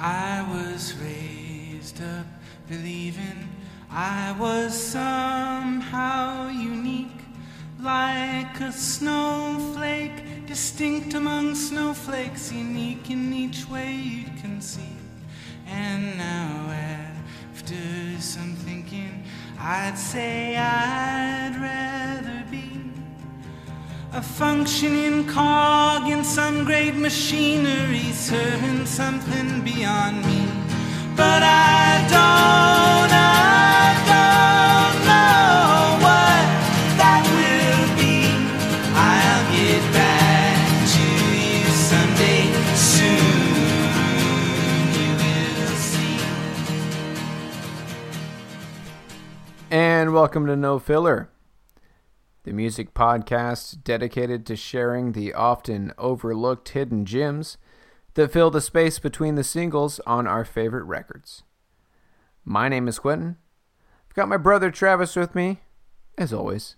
I was raised up believing I was somehow unique, like a snowflake, distinct among snowflakes, unique in each way you'd conceive. And now after some thinking, I'd say I'd rather be a functioning cog in some great machinery, serving something beyond me. But I don't know what that will be. I'll get back to you someday soon, you will see. And welcome to No Filler, the music podcast dedicated to sharing the often overlooked hidden gems that fill the space between the singles on our favorite records. My name is Quentin. I've got my brother Travis with me, as always.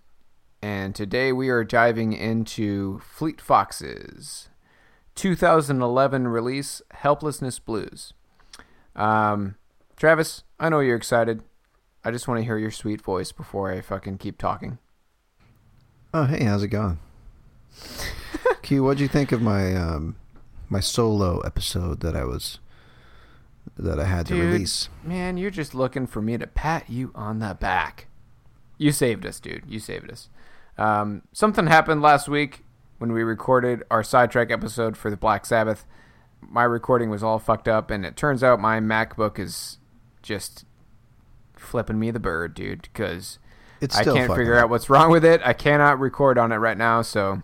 And today we are diving into Fleet Foxes' 2011 release, Helplessness Blues. Travis, I know you're excited. I just want to hear your sweet voice before I fucking keep talking. Oh, hey, how's it going? Q, what'd you think of my my solo episode that I had to release? Man, you're just looking for me to pat you on the back. You saved us, dude. You saved us. Something happened last week when we recorded our sidetrack episode for the Black Sabbath. My recording was all fucked up, and it turns out my MacBook is just flipping me the bird, dude, because I can't figure out what's wrong with it. I cannot record on it right now. So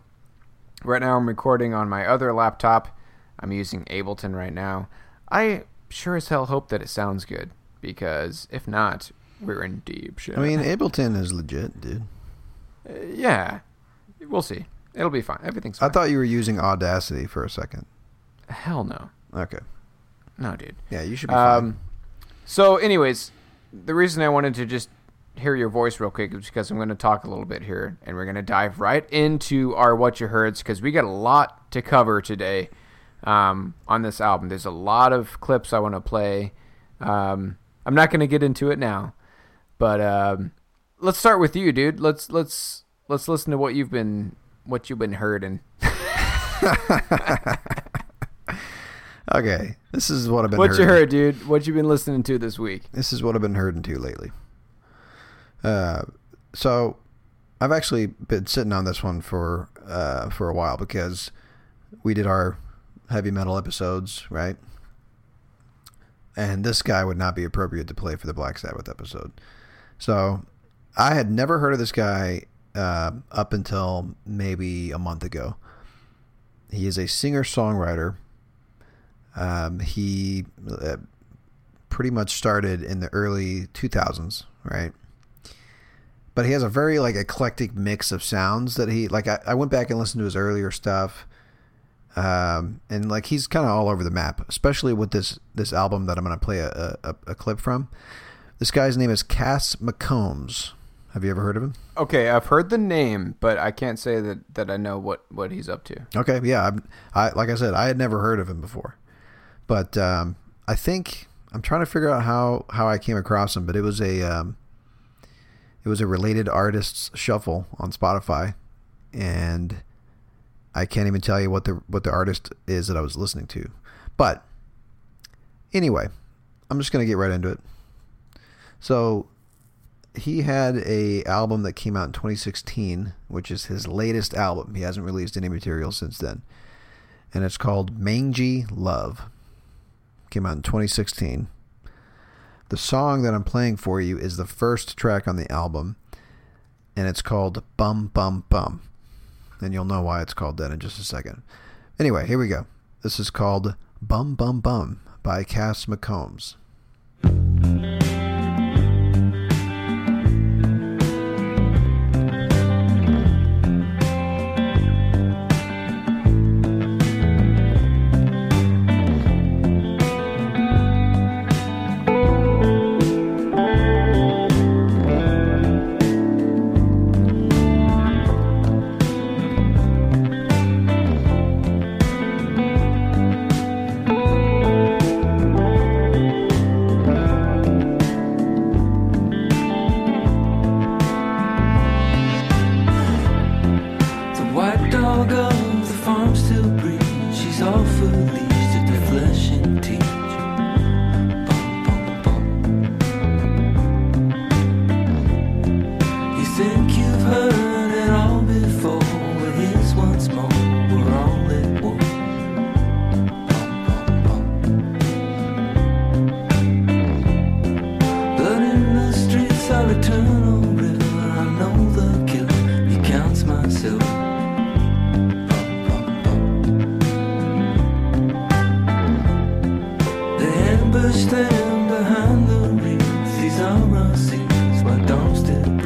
right now I'm recording on my other laptop. I'm using Ableton right now. I sure as hell hope that it sounds good, because if not, we're in deep shit. I mean, Ableton is legit, dude. Yeah. We'll see. It'll be fine. Everything's fine. I thought you were using Audacity for a second. Hell no. Okay. No, dude. Yeah, you should be fine. So anyways, the reason I wanted to just hear your voice real quick is because I'm going to talk a little bit here, and we're going to dive right into our What You Heards, because we got a lot to cover today on this album. There's a lot of clips I want to play. I'm not going to get into it now, but let's start with you, dude. Let's listen to what you've been herding. Okay, this is what I've been. What you heard, dude? What you've been listening to this week? This is what I've been herding to lately. So I've actually been sitting on this one for a while, because we did our heavy metal episodes, right? And this guy would not be appropriate to play for the Black Sabbath episode. So I had never heard of this guy up until maybe a month ago. He is a singer-songwriter. He pretty much started in the early 2000s, right? But he has a very like eclectic mix of sounds that he like. I went back and listened to his earlier stuff, and like he's kind of all over the map, especially with this album that I'm going to play a clip from. This guy's name is Cass McCombs. Have you ever heard of him? Okay, I've heard the name, but I can't say that I know what he's up to. Okay, yeah, I like I said, I had never heard of him before, but I think I'm trying to figure out how I came across him, but it was a. It was a related artists shuffle on Spotify, and I can't even tell you what the artist is that I was listening to. But anyway, I'm just going to get right into it. So he had a album that came out in 2016, which is his latest album. He hasn't released any material since then. And it's called Mangy Love. Came out in 2016. The song that I'm playing for you is the first track on the album, and it's called Bum Bum Bum. And you'll know why it's called that in just a second. Anyway, here we go. This is called Bum Bum Bum by Cass McCombs. stand behind the reeds. These are our scenes while dogs still breathe.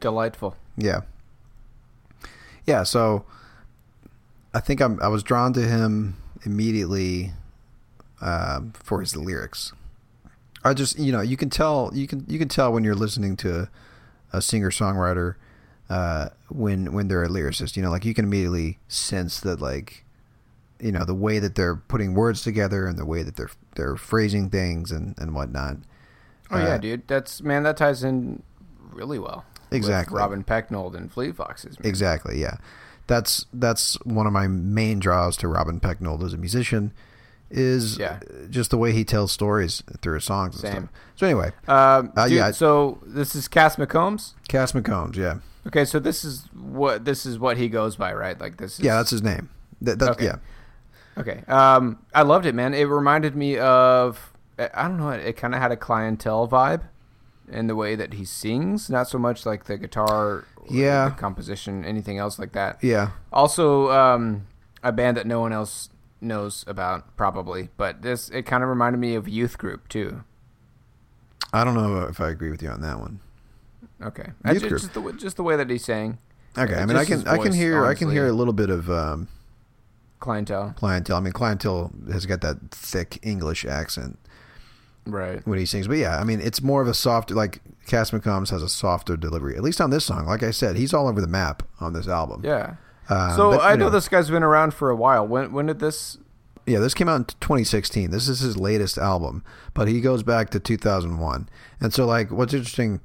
Delightful. Yeah. Yeah, so I think I was drawn to him immediately for his lyrics. I just, you know, you can tell when you're listening to a singer-songwriter when they're a lyricist, you know, like you can immediately sense that, like, you know, the way that they're putting words together and the way that they're phrasing things and whatnot. Oh yeah, dude. That ties in really well. Exactly. With Robin Pecknold and Fleet Foxes. Man. Exactly, yeah. That's one of my main draws to Robin Pecknold as a musician is just the way he tells stories through his songs. Same. And stuff. So anyway. So this is Cass McCombs? Cass McCombs, yeah. Okay, so this is what he goes by, right? Like this is... Yeah, that's his name. Okay. Yeah. Okay. I loved it, man. It reminded me of, I don't know, it kind of had a Clientele vibe. In the way that he sings, not so much like the guitar, or the composition, anything else like that. Yeah. Also, a band that no one else knows about, probably, but it kind of reminded me of Youth Group too. I don't know if I agree with you on that one. Okay. Just the way that he sang. Okay. I mean, I can hear a little bit of Clientele. Clientele. I mean, Clientele has got that thick English accent. Right. When he sings. But yeah, I mean, it's more of a soft, like Cass McCombs has a softer delivery, at least on this song. Like I said, he's all over the map on this album. Yeah. I know this guy's been around for a while. When did this? Yeah, this came out in 2016. This is his latest album, but he goes back to 2001. And so, like, what's interesting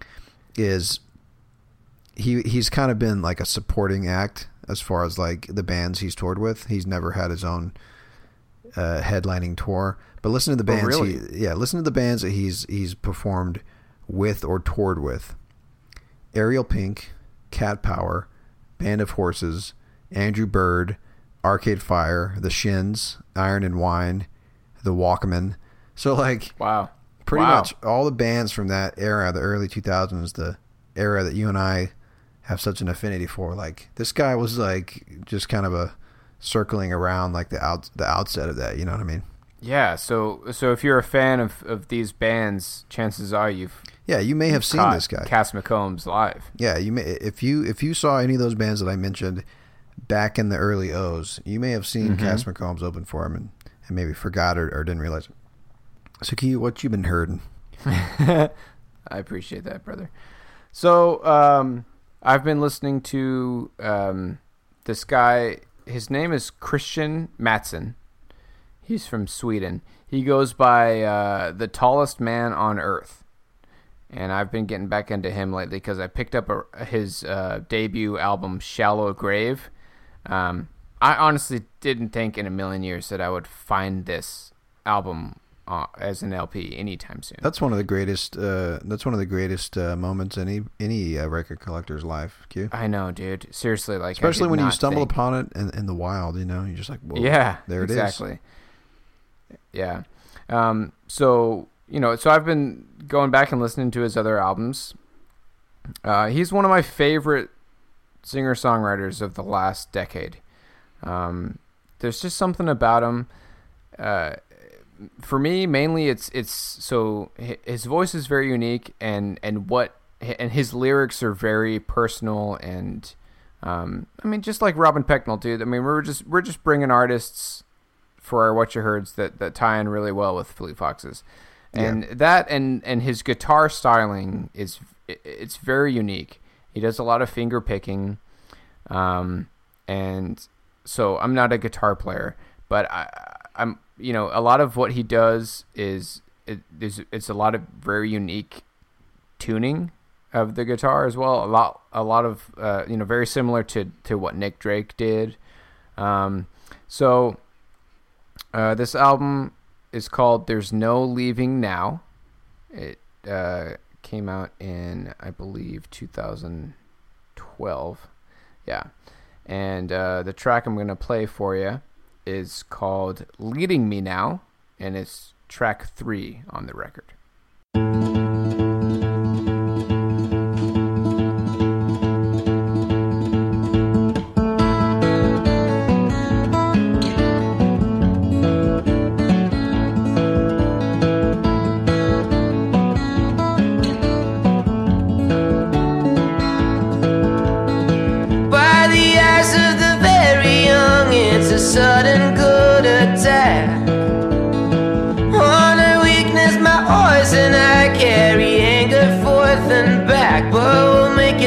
is he's kind of been like a supporting act as far as like the bands he's toured with. He's never had his own headlining tour. But listen to the bands. Oh, really? Listen to the bands that he's performed with or toured with: Ariel Pink, Cat Power, Band of Horses, Andrew Bird, Arcade Fire, The Shins, Iron and Wine, The Walkmen. So, like, wow, pretty much all the bands from that era, the early 2000s, the era that you and I have such an affinity for. Like, this guy was like just kind of a circling around like the outset of that. You know what I mean? Yeah, so if you're a fan of these bands, chances are you may have seen this guy, Cass McCombs, live. Yeah, you may if you saw any of those bands that I mentioned back in the early O's, you may have seen Cass McCombs open for him and maybe forgot or didn't realize it. So, Key, what you been hearing? I appreciate that, brother. So, I've been listening to this guy. His name is Kristian Matsson. He's from Sweden. He goes by The Tallest Man on Earth. And I've been getting back into him lately because I picked up his debut album, Shallow Grave. I honestly didn't think in a million years that I would find this album as an LP anytime soon. That's one of the greatest moments in any record collector's life, Q. I know, dude. Seriously. Like, especially when you stumble upon it in the wild, you know, you're just like, whoa, yeah, there it is. Exactly. Yeah. So, you know, so I've been going back and listening to his other albums. He's one of my favorite singer-songwriters of the last decade. There's just something about him. For me, mainly it's so his voice is very unique and his lyrics are very personal and, I mean, just like Robin Pecknold, dude. I mean, we're just bringing artists for our What You Heards that tie in really well with Fleet Foxes. And that and his guitar styling is it's very unique. He does a lot of finger picking, and so I'm not a guitar player, but I'm you know, a lot of what he does is it's a lot of very unique tuning of the guitar as well. A lot of you know, very similar to what Nick Drake did. So this album is called "There's No Leaving Now." It came out in, I believe, 2012. Yeah, and the track I'm gonna play for you is called "Leading Me Now," and it's track 3 on the record.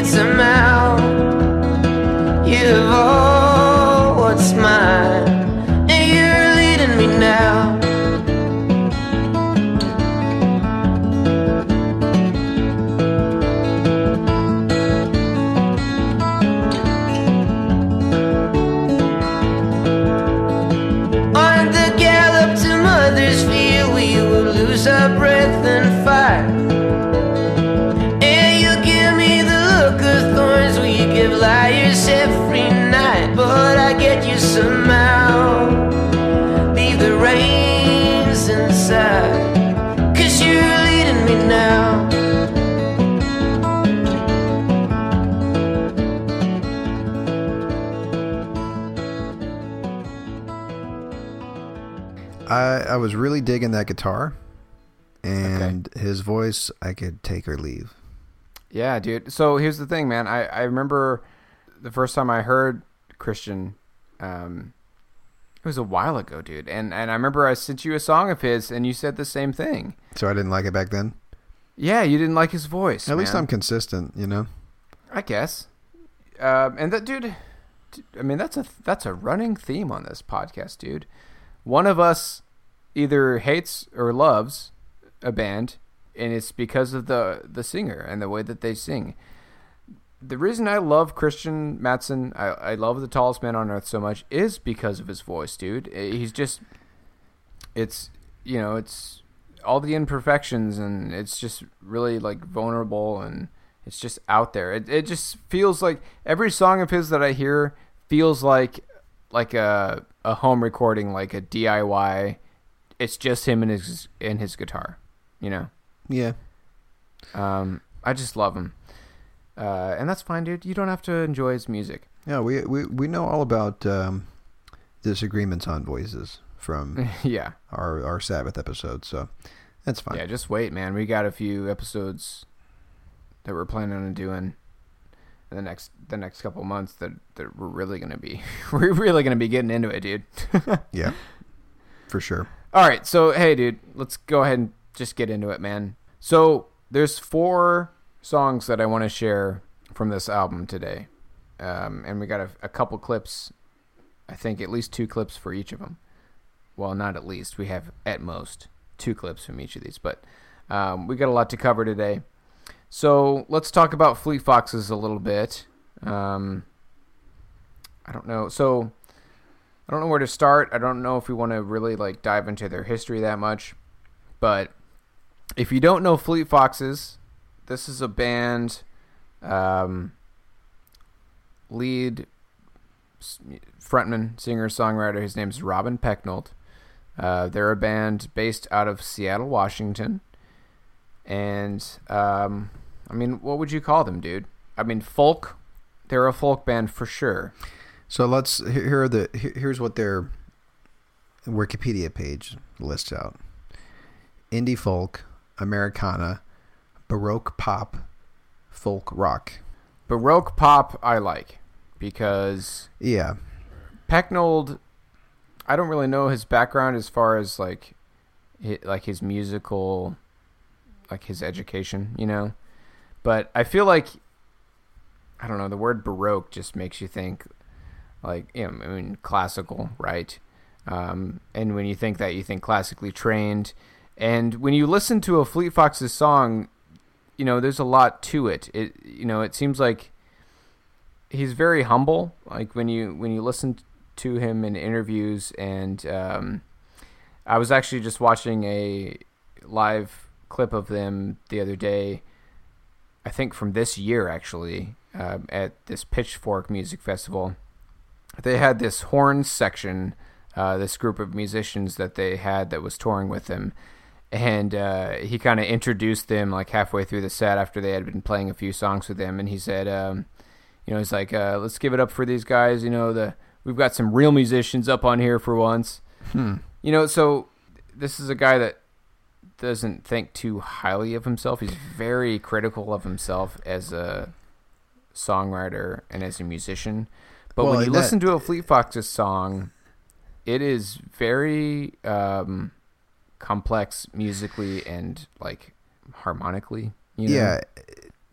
Somehow you've all what's mine, and you're leading me now. On the gallop to mother's field, we will lose our breath and fight. Liars every night, but I get you somehow. Leave the reins inside, 'cause you're leading me now. I was really digging that guitar, and his voice I could take or leave. Yeah, dude. So here's the thing, man. I remember the first time I heard Kristian, it was a while ago, dude. And I remember I sent you a song of his, and you said the same thing. So I didn't like it back then? Yeah, you didn't like his voice, At least I'm consistent, you know? I guess. And that, dude, I mean, that's a running theme on this podcast, dude. One of us either hates or loves a band, and it's because of the singer and the way that they sing. The reason I love Kristian Matsson, I love The Tallest Man on Earth so much, is because of his voice, dude. He's just, it's, you know, it's all the imperfections, and it's just really, like, vulnerable, and it's just out there. It just feels like every song of his that I hear feels like a home recording, like a DIY. It's just him and his guitar, you know? Yeah. I just love him. And that's fine, dude. You don't have to enjoy his music. Yeah, we know all about disagreements on voices from yeah, our Sabbath episode, so that's fine. Yeah, just wait, man. We got a few episodes that we're planning on doing in the next couple months that we're really gonna be getting into it, dude. Yeah. For sure. All right, so hey, dude, let's go ahead and just get into it, man. So there's 4 songs that I want to share from this album today. And we got a couple clips. I think at least 2 clips for each of them. Well, not at least. We have at most 2 clips from each of these. But we got a lot to cover today. So let's talk about Fleet Foxes a little bit. I don't know. So I don't know where to start. I don't know if we want to really like dive into their history that much. But if you don't know Fleet Foxes, this is a band lead frontman, singer, songwriter. His name's Robin Pecknold. They're a band based out of Seattle, Washington. And, I mean, what would you call them, dude? I mean, folk. They're a folk band for sure. So here's what their Wikipedia page lists out. Indie folk, Americana, Baroque pop, folk rock. Baroque pop I like because... Yeah. Pecknold, I don't really know his background as far as like his musical, like his education, you know. But I feel like, I don't know, the word Baroque just makes you think, like, you know, I mean, classical, right? And when you think that, you think classically trained. And when you listen to a Fleet Foxes song, you know, there's a lot to it. It, you know, it seems like he's very humble. Like when you listen to him in interviews, and I was actually just watching a live clip of them the other day, I think from this year actually, at this Pitchfork Music Festival. They had this horn section, this group of musicians that they had that was touring with them, and he kind of introduced them like halfway through the set after they had been playing a few songs with them, and he said, you know, he's like, let's give it up for these guys, you know, we've got some real musicians up on here for once. You know, so this is a guy that doesn't think too highly of himself. He's very critical of himself as a songwriter and as a musician. But when you listen to a Fleet Foxes song, it is very complex musically and like harmonically, you know?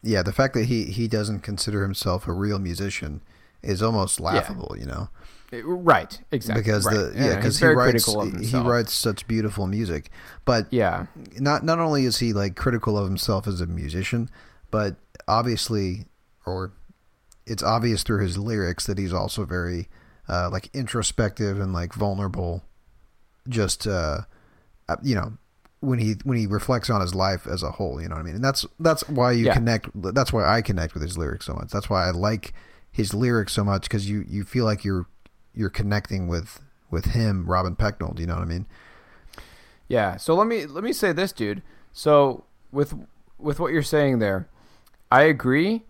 Yeah, the fact that he doesn't consider himself a real musician is almost laughable, you know. Right, exactly. Because because he writes such beautiful music, but not only is he like critical of himself as a musician, but obviously, or it's obvious through his lyrics that he's also very like introspective and like vulnerable. Just you know, when he reflects on his life as a whole, you know what I mean. And that's why you connect. That's why I connect with his lyrics so much. That's why I like his lyrics so much, because you feel like you're connecting with him, Robin Pecknold, you know what I mean? Yeah. So let me say this, dude. So with what you're saying there, I agree,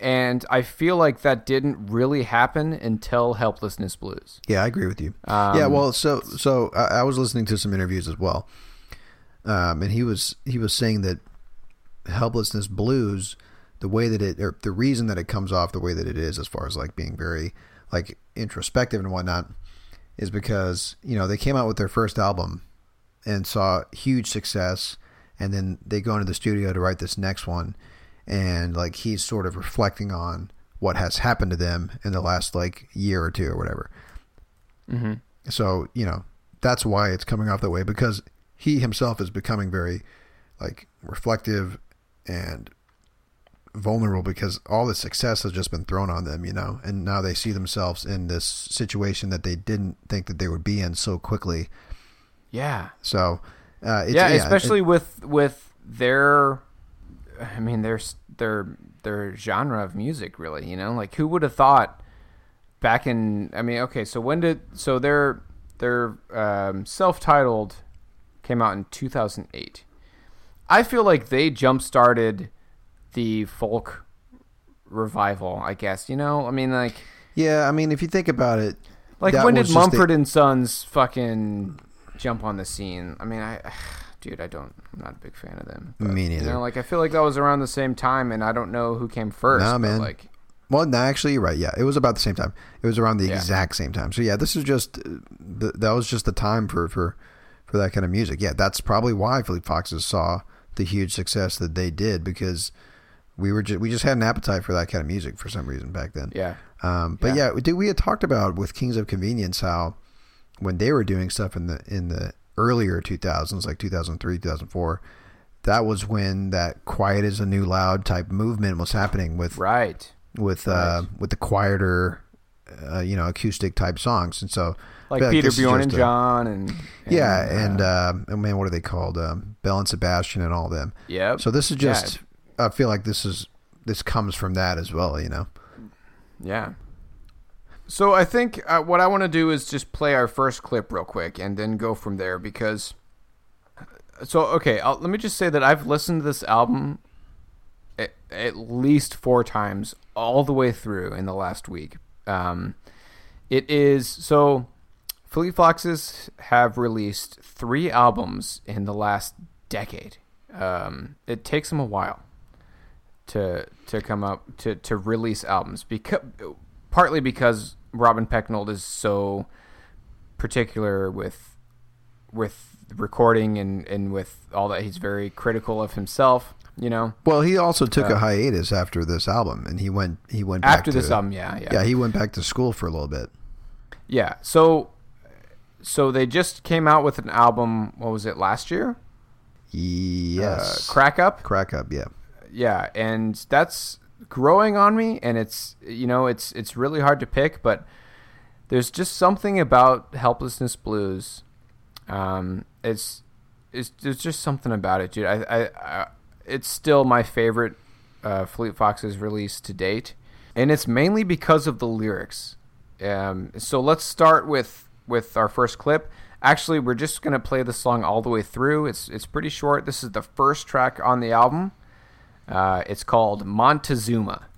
and I feel like that didn't really happen until Helplessness Blues. Yeah, I agree with you. Well, so I was listening to some interviews as well, and he was saying that Helplessness Blues, the way that it, or the reason that it comes off the way that it is, as far as like being very like introspective and whatnot, is because, you know, they came out with their first album and saw huge success, and then they go into the studio to write this next one, and like he's sort of reflecting on what has happened to them in the last like year or two or whatever. Mm-hmm. So, you know, that's why it's coming off that way, because he himself is becoming very like reflective and vulnerable, because all the success has just been thrown on them, you know, and now they see themselves in this situation that they didn't think that they would be in so quickly. Yeah. So, especially with their, I mean, their genre of music, really, you know, like who would have thought back in, I mean, okay, so so their self-titled came out in 2008. I feel like they jump-started the folk revival, I guess, you know? I mean, like... Yeah, I mean, if you think about it... Like, when did Mumford and Sons fucking jump on the scene? I mean, I'm not a big fan of them. But, me neither. You know, like, I feel like that was around the same time, and I don't know who came first. Nah, man. Like, well, no, actually, you're right, yeah. It was about the same time. It was around the exact same time. So, yeah, this is just... That was just the time for that kind of music. Yeah, that's probably why Fleet Foxes saw the huge success that they did, because... We just had an appetite for that kind of music for some reason back then. Yeah. But we had talked about with Kings of Convenience how when they were doing stuff in the earlier 2000s, like 2003, 2004, that was when that quiet is the new loud type movement was happening with the quieter, you know, acoustic type songs, and so like Peter Bjorn and John and man, what are they called? Bell and Sebastian and all them. Yeah. So this is just. Yeah. I feel like this comes from that as well, you know? Yeah. So I think what I want to do is just play our first clip real quick and then go from there, because... So, okay, let me just say that I've listened to this album at least 4 times all the way through in the last week. It is... So, Fleet Foxes have released 3 albums in the last decade. It takes them a while to come up to release albums, because partly because Robin Pecknold is so particular with recording and with all that, he's very critical of himself. You know. Well, he also took a hiatus after this album, and he went after back this to, album. Yeah, he went back to school for a little bit. Yeah. So they just came out with an album. What was it, last year? Yes. Crack Up. Yeah. Yeah, and that's growing on me, and it's, you know, it's really hard to pick, but there's just something about Helplessness Blues. It's there's just something about it, dude. It's still my favorite Fleet Foxes release to date, and it's mainly because of the lyrics. So let's start with our first clip. Actually, we're just gonna play the song all the way through. It's pretty short. This is the first track on the album. It's called Montezuma.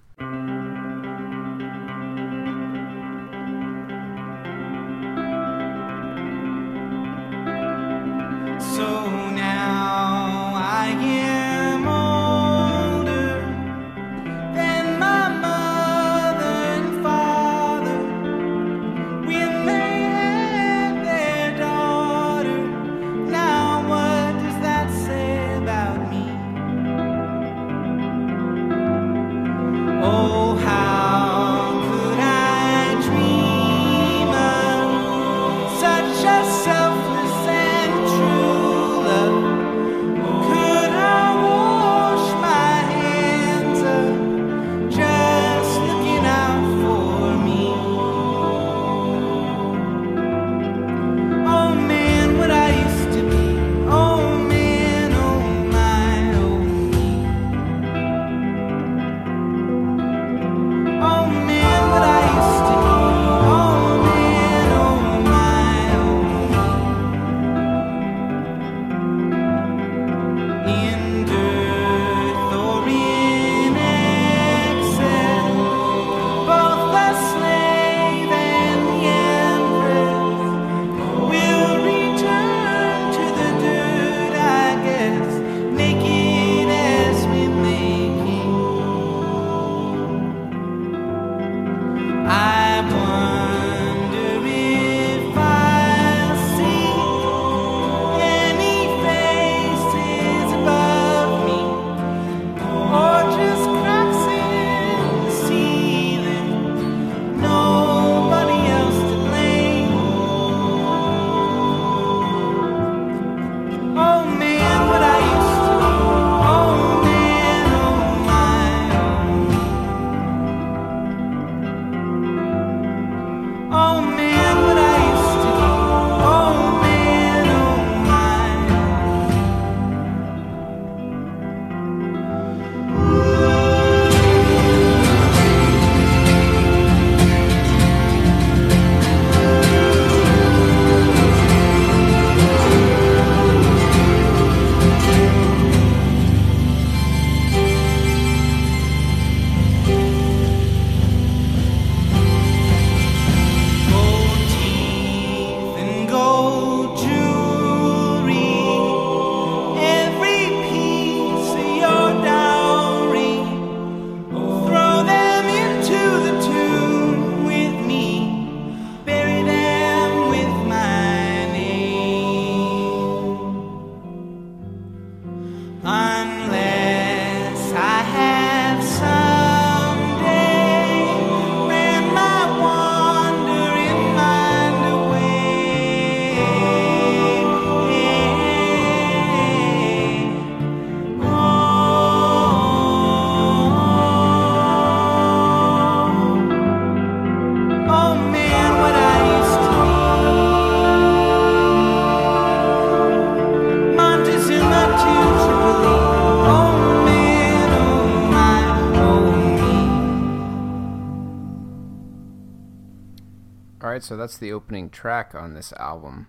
So that's the opening track on this album.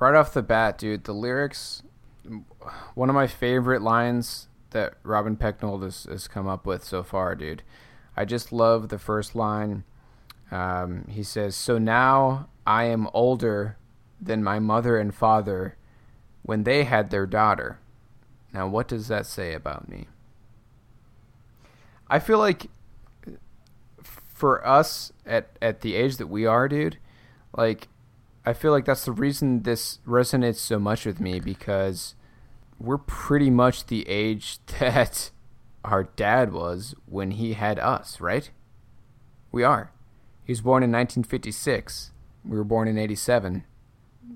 Right off the bat, dude, the lyrics, one of my favorite lines that Robin Pecknold has come up with so far, dude. I just love the first line. He says, "So now I am older than my mother and father when they had their daughter. Now what does that say about me?" I feel like for us at the age that we are, dude, like I feel like that's the reason this resonates so much with me, because we're pretty much the age that our dad was when he had us, right? We are. He was born in 1956. We were born in 87.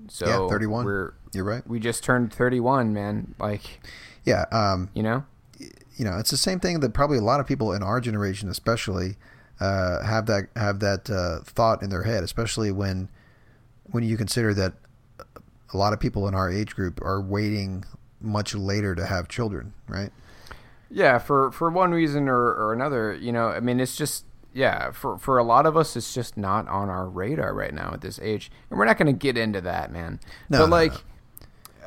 So yeah, 31. You're right. We just turned 31, man. Like, yeah. You know, it's the same thing that probably a lot of people in our generation, especially, have that thought in their head, especially when you consider that a lot of people in our age group are waiting much later to have children, right? Yeah, for one reason or another, you know, I mean, it's just, yeah, for a lot of us, it's just not on our radar right now at this age. And we're not going to get into that, man. No, but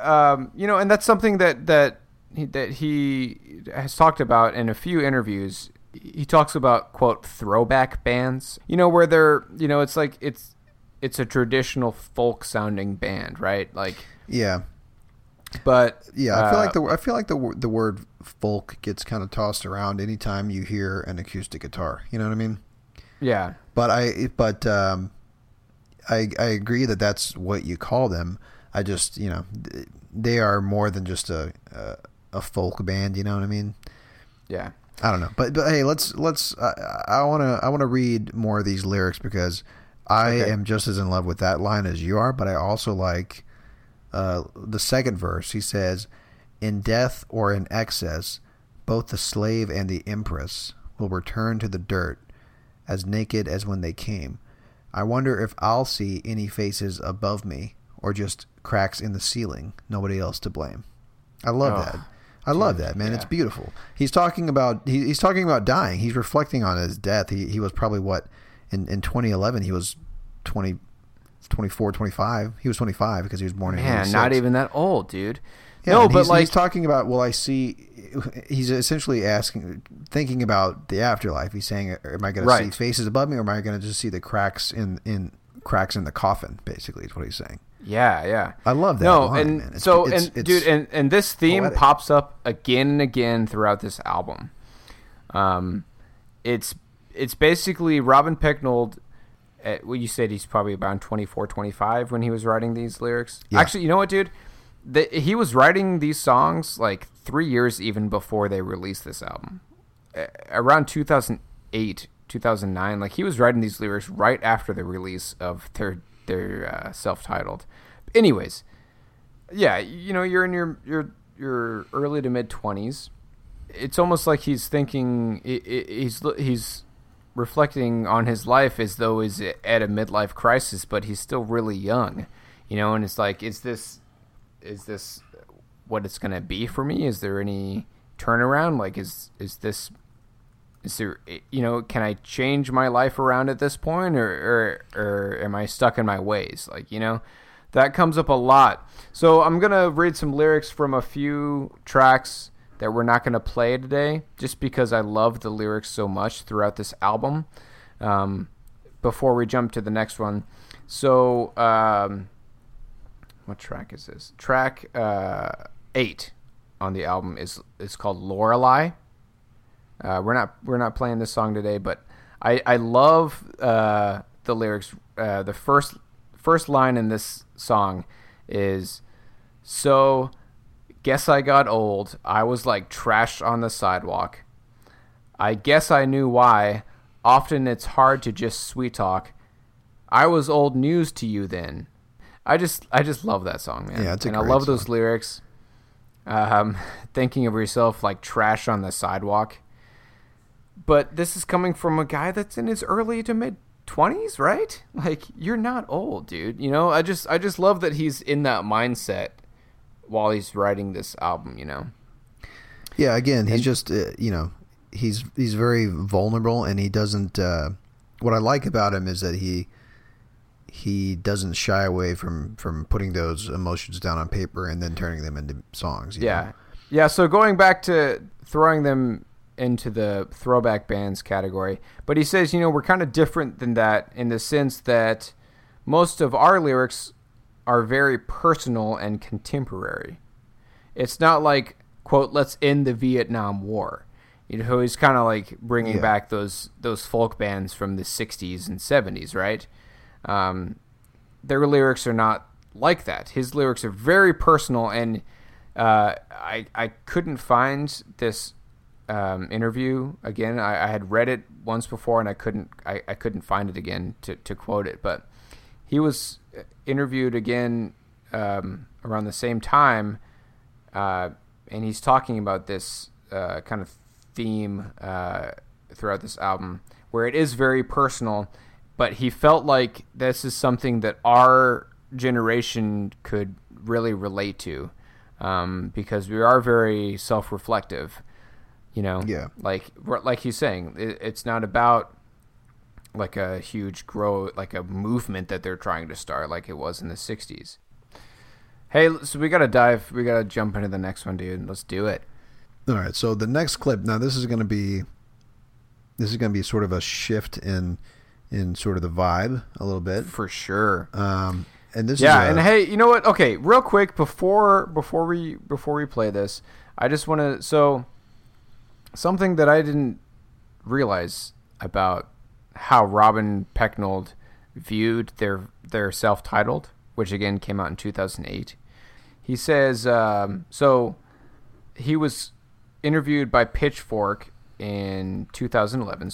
no. You know, and that's something that he has talked about in a few interviews. He talks about, quote, throwback bands, you know, where they're, you know, it's like, it's a traditional folk sounding band, right? Like, yeah. But yeah, I feel like the word folk gets kind of tossed around anytime you hear an acoustic guitar. You know what I mean? Yeah. But I agree that that's what you call them. I just, you know, they are more than just a folk band. You know what I mean? Yeah. I don't know, but hey, I want to read more of these lyrics, because I am just as in love with that line as you are. But I also like. The second verse, he says, "In death or in excess, both the slave and the empress will return to the dirt, as naked as when they came. I wonder if I'll see any faces above me, or just cracks in the ceiling, nobody else to blame." I love that. I love that, man. Yeah. It's beautiful. He's talking about dying. He's reflecting on his death. He was probably, what, in 2011 he was 25. He was 25 because he was born in 1986. Man, not even that old, dude. Yeah, no, but he's talking about, well, I see. He's essentially asking, thinking about the afterlife. He's saying, "Am I going to see faces above me, or am I going to just see the cracks in the coffin?" Basically, is what he's saying. Yeah, yeah. I love that. No, line, and so it's dude, and this theme poetic. Pops up again and again throughout this album. It's basically Robin Pecknold. Well, you said he's probably around 24, 25 when he was writing these lyrics. Yeah. Actually, you know what, dude? He was writing these songs like 3 years even before they released this album. Around 2008, 2009, like he was writing these lyrics right after the release of their self-titled. Anyways, yeah, you know, you're in your early to mid-20s. It's almost like he's thinking he's reflecting on his life as though he's at a midlife crisis, but he's still really young, you know. And it's like, is this what it's going to be for me? Is there any turnaround? Like, is there, you know, can I change my life around at this point, or am I stuck in my ways? Like, you know, that comes up a lot. So I'm going to read some lyrics from a few tracks that we're not going to play today, just because I love the lyrics so much throughout this album, before we jump to the next one. So what track is this? Track 8 on the album is called Lorelei. We're not playing this song today, but I love the lyrics. The first line in this song is, "So guess I got old. I was like trash on the sidewalk. I guess I knew why. Often it's hard to just sweet talk. I was old news to you then." I just love that song, man. Yeah, it's a great song. And I love those lyrics. Thinking of yourself like trash on the sidewalk. But this is coming from a guy that's in his early to mid 20s, right? Like, you're not old, dude. You know, I just love that he's in that mindset while he's writing this album, you know. Yeah, again, he's just you know, he's very vulnerable, and he doesn't what I like about him is that he doesn't shy away from putting those emotions down on paper and then turning them into songs. Yeah. Yeah, so going back to throwing them into the throwback bands category, but he says, you know, we're kind of different than that in the sense that most of our lyrics are very personal and contemporary. It's not like, quote, "Let's end the Vietnam War." You know, he's kind of like bringing back those folk bands from the '60s and '70s, right? their lyrics are not like that. His lyrics are very personal, and I couldn't find this interview again. I had read it once before, and I couldn't find it again to quote it. But he was interviewed again around the same time, and he's talking about this kind of theme throughout this album, where it is very personal, but he felt like this is something that our generation could really relate to, because we are very self-reflective, you know. Yeah. Like he's saying, it's not about like a huge like a movement that they're trying to start, like it was in the '60s. Hey, so we gotta jump into the next one, dude. Let's do it. All right. So the next clip. Now this is gonna be sort of a shift in sort of the vibe a little bit, for sure. And hey, you know what? Okay, real quick before we play this, I just want to. So something that I didn't realize about how Robin Pecknold viewed their self-titled, which again came out in 2008. He says, so he was interviewed by Pitchfork in 2009.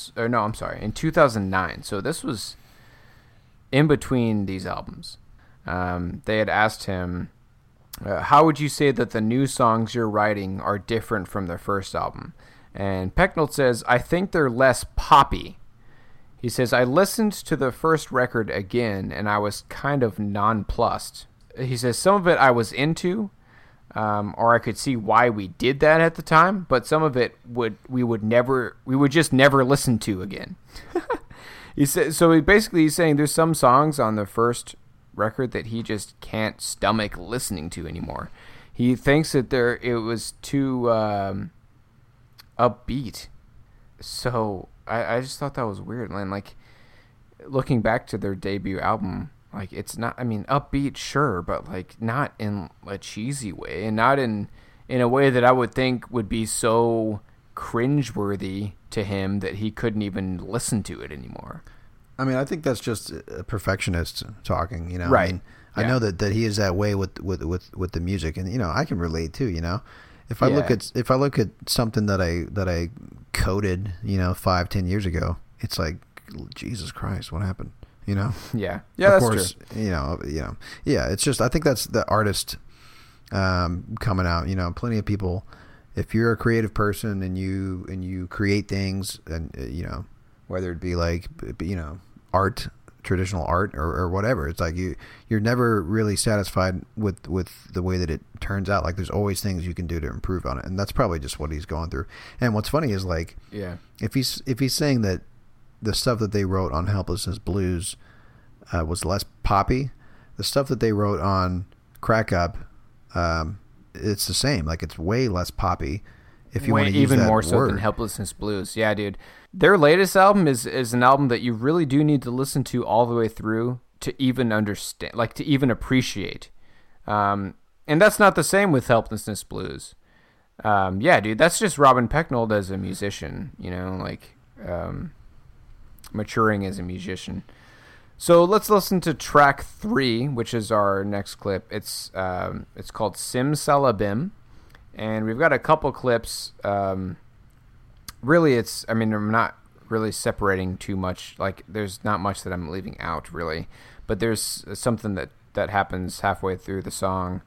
So this was in between these albums. They had asked him, how would you say that the new songs you're writing are different from their first album? And Pecknold says, I think they're less poppy. He says, I listened to the first record again, and I was kind of nonplussed. He says, some of it I was into, or I could see why we did that at the time, but some of it we would just never listen to again. He says, so he's saying there's some songs on the first record that he just can't stomach listening to anymore. He thinks that it was too upbeat. So I just thought that was weird, man. Like, looking back to their debut album, like, it's not, I mean, upbeat, sure, but like not in a cheesy way, and not in a way that I would think would be so cringeworthy to him that he couldn't even listen to it anymore. I mean, I think that's just a perfectionist talking, you know. Right. I mean, yeah. I know that he is that way with the music, and you know, I can relate too, you know. If I look at something that I coded, you know, 5-10 years ago, it's like, Jesus Christ, what happened? You know? Yeah. Yeah, of course, that's true. You know. Yeah, it's just, I think that's the artist coming out. You know, plenty of people, if you're a creative person and you create things, and you know, whether it be like, you know, art, traditional art or whatever, it's like you're never really satisfied with the way that it turns out. Like, there's always things you can do to improve on it, and that's probably just what he's going through. And what's funny is, like, yeah, if he's saying that the stuff that they wrote on Helplessness Blues was less poppy, the stuff that they wrote on Crack Up, it's the same. Like, it's way less poppy. If you want to use that word, even more so than Helplessness Blues. Yeah, dude. Their latest album is an album that you really do need to listen to all the way through to even understand, like, to even appreciate. And that's not the same with Helplessness Blues. Yeah, dude, that's just Robin Pecknold as a musician, you know, like maturing as a musician. So let's listen to track 3, which is our next clip. It's called Sim Salabim. And we've got a couple clips. Really, I'm not really separating too much. Like, there's not much that I'm leaving out, really. But there's something that happens halfway through the song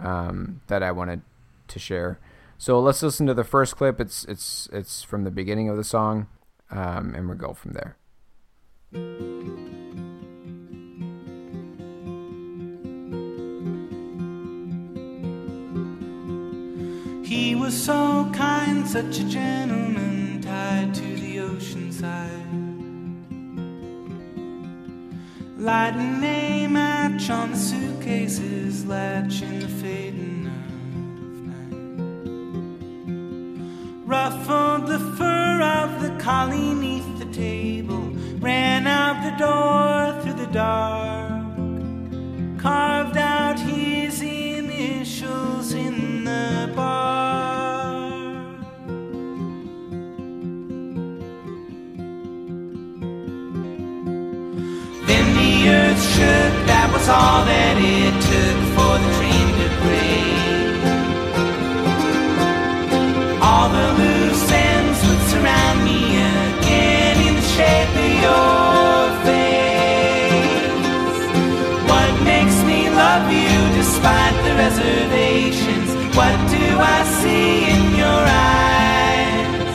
that I wanted to share. So let's listen to the first clip. It's from the beginning of the song, and we'll go from there. He was so kind, such a gentleman, tied to the ocean side. Lighting a match on the suitcases, latch in the fading of night. Ruffled the fur of the collie neath the table, ran out the door through the dark, carved out his initials in the bar. Should that was all that it took for the train to break. All the loose ends would surround me again in the shape of your face. What makes me love you despite the reservations? What do I see in your eyes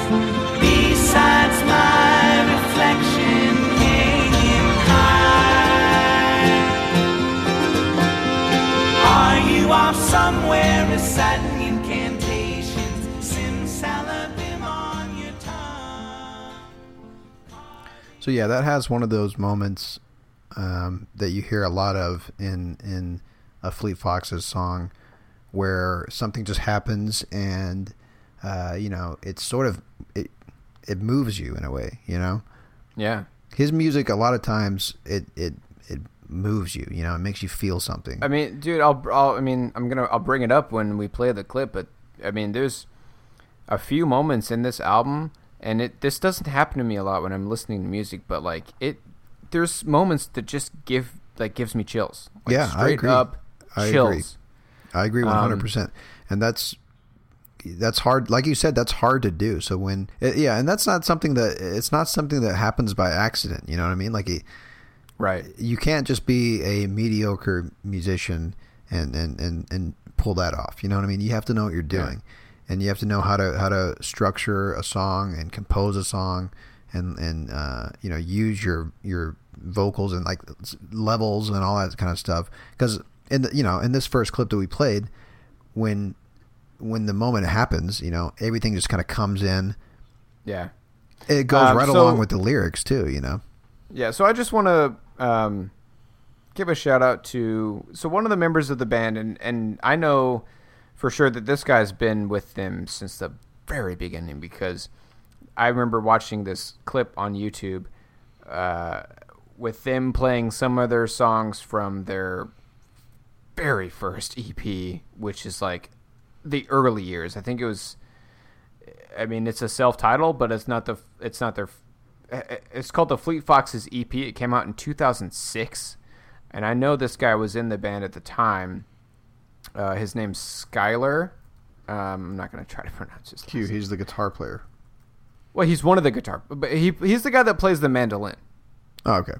besides my reflection hanging high? Are you off somewhere reciting incantations? Simsalabim on your tongue. So yeah, that has one of those moments that you hear a lot of in a Fleet Foxes song, where something just happens and, you know, it's sort of, it moves you in a way, you know? Yeah. His music, a lot of times, it moves you, you know? It makes you feel something. I mean, dude, I'll bring it up when we play the clip, but, I mean, there's a few moments in this album, and this doesn't happen to me a lot when I'm listening to music, but, like, there's moments that just gives me chills. Like, yeah, I agree. Straight up chills. I agree 100%. And that's hard. Like you said, that's hard to do. So and it's not something that happens by accident. You know what I mean? Like, right. You can't just be a mediocre musician and pull that off. You know what I mean? You have to know what you're doing, yeah. And you have to know how to structure a song and compose a song and you know, use your vocals and like levels and all that kind of stuff. 'Cause in this first clip that we played, when the moment happens, you know, everything just kind of comes in. Yeah. It goes right along with the lyrics too, you know? Yeah. So I just want to give a shout out to, so one of the members of the band, and I know for sure that this guy's been with them since the very beginning, because I remember watching this clip on YouTube with them playing some of their songs from their very first EP, which is like the early years. I think it was, I mean, it's a self-title, but it's called the Fleet Foxes EP. It came out in 2006, and I know this guy was in the band at the time. His name's Skylar. I'm not going to try to pronounce his name. He's the guitar player. Well, he's one of the guitar, but he's the guy that plays the mandolin. Oh, okay.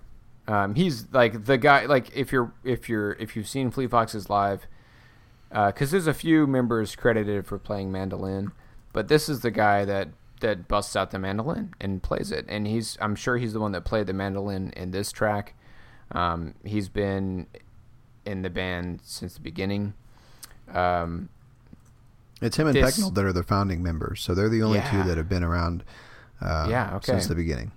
He's like the guy, like if you've seen Fleet Foxes live, 'cause there's a few members credited for playing mandolin, but this is the guy that busts out the mandolin and plays it. And I'm sure he's the one that played the mandolin in this track. He's been in the band since the beginning. It's him and Pecknold that are the founding members. So they're the only two that have been around, since the beginning.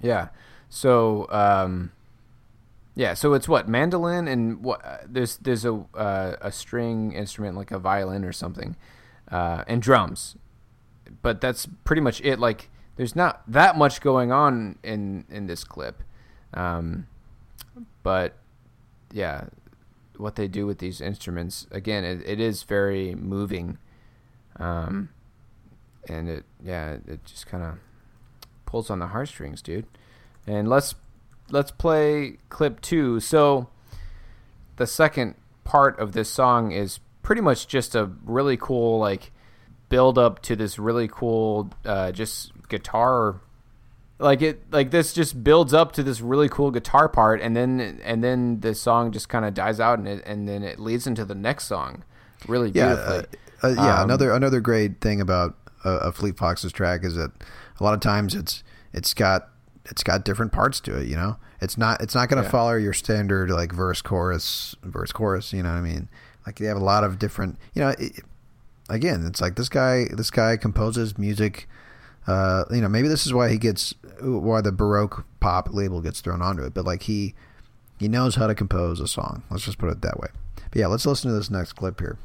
Yeah. So, so it's what, mandolin and what? There's a string instrument like a violin or something, and drums, but that's pretty much it. Like, there's not that much going on in this clip, but yeah, what they do with these instruments, again, it is very moving, and it just kind of pulls on the heartstrings, dude. And let's play clip 2. So the second part of this song is pretty much just a really cool, like, build up to this really cool just guitar, like this just builds up to this really cool guitar part, and then the song just kind of dies out, and then it leads into the next song really beautifully. Another great thing about a Fleet Foxes track is that a lot of times it's got different parts to it, you know? It's not going to follow your standard, like, verse, chorus, you know what I mean? Like, they have a lot of different, you know, again, it's like this guy composes music, you know, maybe this is why why the Baroque pop label gets thrown onto it, but, like, he knows how to compose a song. Let's just put it that way. But, yeah, let's listen to this next clip here.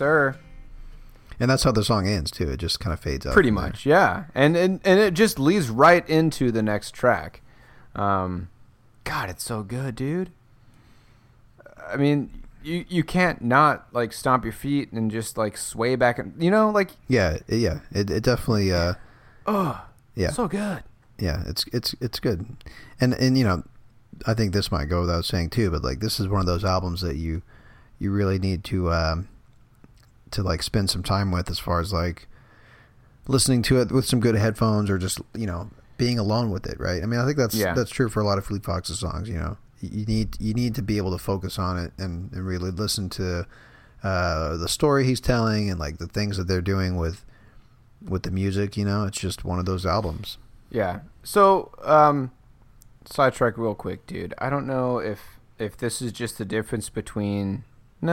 sir. And that's how the song ends too. It just kind of fades out. Pretty much, yeah. And it just leads right into the next track. God, it's so good, dude. I mean, you can't not like stomp your feet and just like sway back and yeah. It definitely so good. Yeah, it's good. And you know, I think this might go without saying too, but like this is one of those albums that you really need to like spend some time with, as far as like listening to it with some good headphones or just, you know, being alone with it, right? I mean, I think that's true for a lot of Fleet Foxes songs, you know. You need to be able to focus on it and really listen to the story he's telling and like the things that they're doing with the music, you know. It's just one of those albums. Yeah. So, sidetrack real quick, dude. I don't know if this is just the difference between I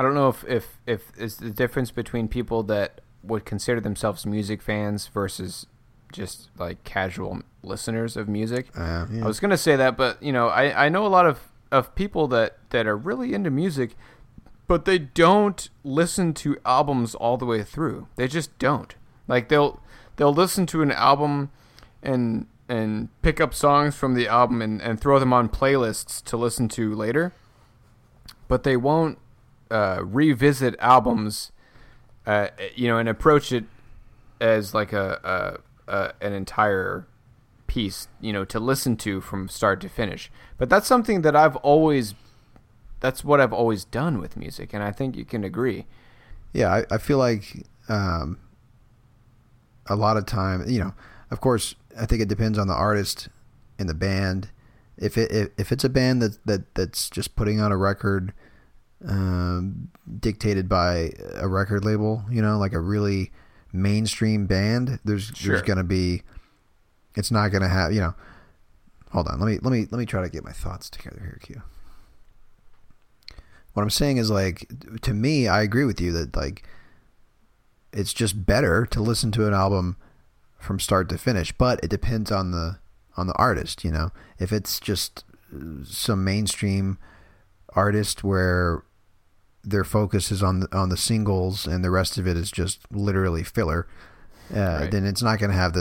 don't know if it's the difference between people that would consider themselves music fans versus just like casual listeners of music. I was gonna say that, but you know, I know a lot of people that are really into music, but they don't listen to albums all the way through. They just don't. Like they'll listen to an album and pick up songs from the album and throw them on playlists to listen to later, but they won't revisit albums, you know, and approach it as like an entire piece, you know, to listen to from start to finish. But that's something that that's what I've always done with music, and I think you can agree. Yeah, I feel like a lot of time, you know, of course, I think it depends on the artist and the band. If it's a band that's just putting out a record dictated by a record label, you know, like a really mainstream band, there's going to be, it's not going to have, you know, hold on. Let me try to get my thoughts together here, Q. What I'm saying is, like, to me, I agree with you that, like, it's just better to listen to an album from start to finish, but it depends on the artist, you know. If it's just some mainstream artist where their focus is on the singles and the rest of it is just literally filler, right, then it's not going to have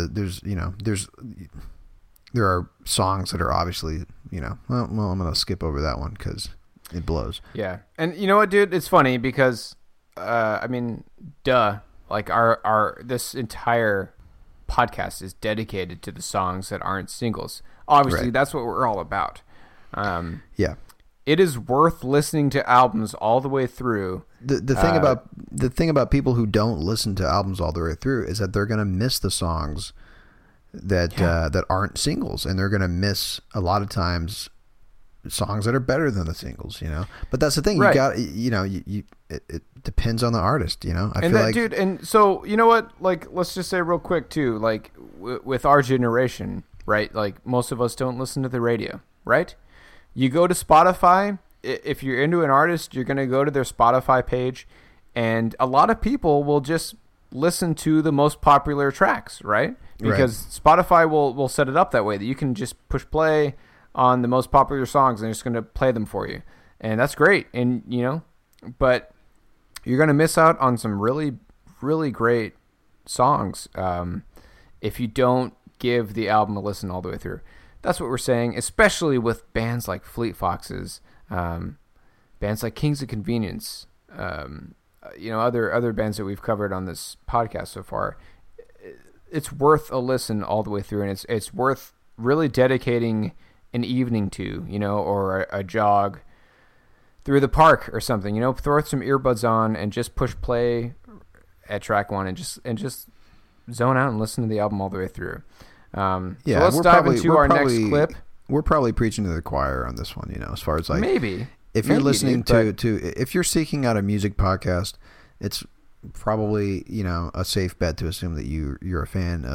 there are songs that are obviously, you know, well I'm going to skip over that one because it blows. Yeah. And you know what, dude, it's funny because I mean, duh, like our this entire podcast is dedicated to the songs that aren't singles, obviously, right. That's what we're all about. Yeah, it is worth listening to albums all the way through. The thing about people who don't listen to albums all the way through is that they're going to miss the songs that aren't singles, and they're going to miss a lot of times songs that are better than the singles, you know. But that's the thing, right. It depends on the artist, you know. So you know what? Like, let's just say real quick too, like with our generation, right? Like most of us don't listen to the radio, right? You go to Spotify. If you're into an artist, you're going to go to their Spotify page, and a lot of people will just listen to the most popular tracks, right? Because Spotify will set it up that way that you can just push play on the most popular songs, and it's going to play them for you. And that's great. And, you know, but you're going to miss out on some really, really great songs if you don't give the album a listen all the way through. That's what we're saying, especially with bands like Fleet Foxes, bands like Kings of Convenience, you know, other bands that we've covered on this podcast so far. It's worth a listen all the way through, and it's worth really dedicating an evening to, you know, or a jog through the park or something. You know, throw some earbuds on and just push play at track one and just zone out and listen to the album all the way through. So let's dive into our next clip. We're probably preaching to the choir on this one, you know, as far as like, maybe if you're listening to if you're seeking out a music podcast, it's probably, you know, a safe bet to assume that you're a fan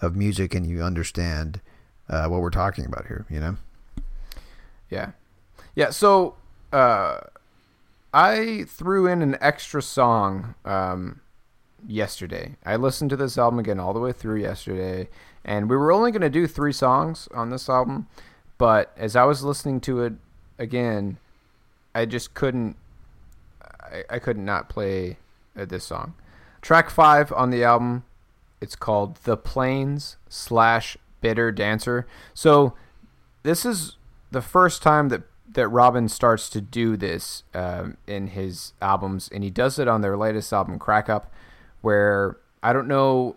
of music and you understand what we're talking about here, you know? Yeah. Yeah. So, I threw in an extra song, yesterday. I listened to this album again all the way through yesterday, and we were only going to do 3 songs on this album, but as I was listening to it again, I just couldn't I couldn't not play this song. Track 5 on the album, it's called The Plains/Bitter Dancer. So this is the first time that Robin starts to do this in his albums, and he does it on their latest album, Crack Up, where I don't know,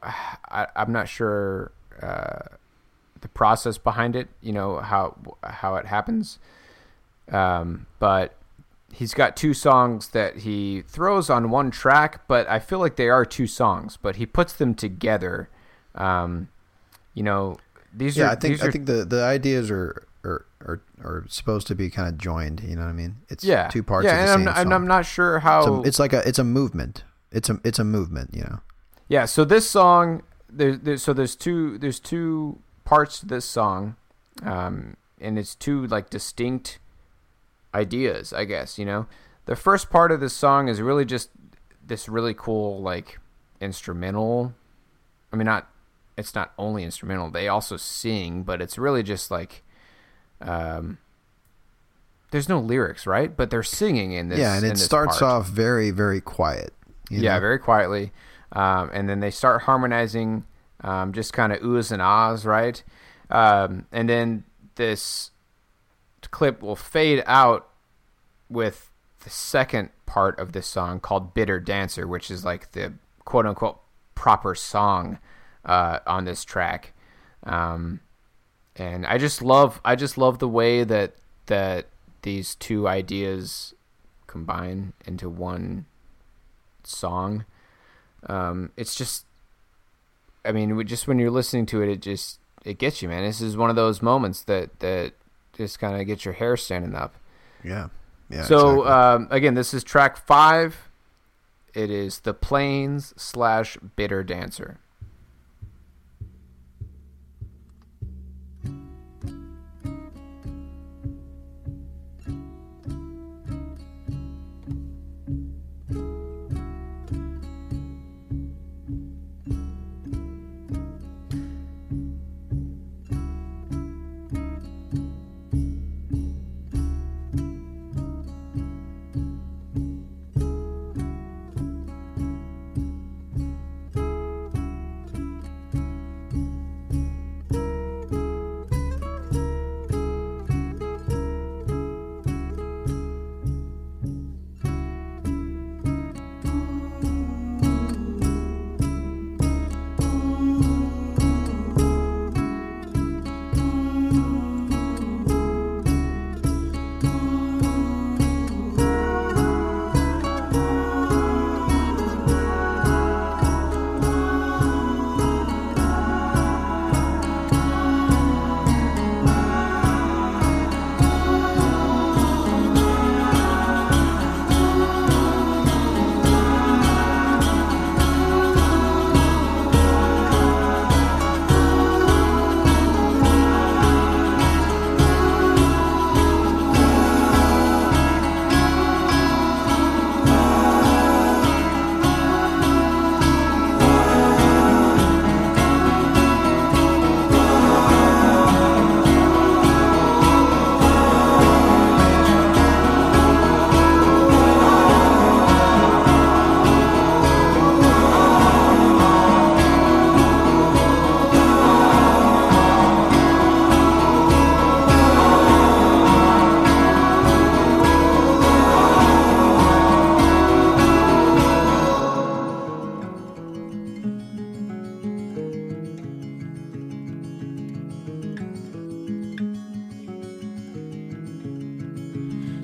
I'm not sure the process behind it, you know, how it happens, but he's got two songs that he throws on one track, but I feel like they are two songs, but he puts them together. You know, these are... I think the ideas are supposed to be kind of joined, you know what I mean? It's two parts of the same song. And I'm not sure how... So it's like it's a movement. It's a movement, you know? Yeah, so this song... There's two parts to this song, and it's two, like, distinct ideas, I guess, you know? The first part of this song is really just this really cool, like, instrumental... I mean, it's not only instrumental. They also sing, but it's really just, like... there's no lyrics, right? But they're singing in this. Yeah, and it starts off very, very quiet. Yeah, very quietly. And then they start harmonizing, just kind of oohs and ahs, right? And then this clip will fade out with the second part of this song called Bitter Dancer, which is like the quote-unquote proper song on this track. And I just love the way that these two ideas combine into one song. It's just, I mean, just when you're listening to it, it gets you, man. This is one of those moments that just kind of gets your hair standing up. Yeah, yeah. So exactly. Again, this is track 5. It is The Plains/Bitter Dancer.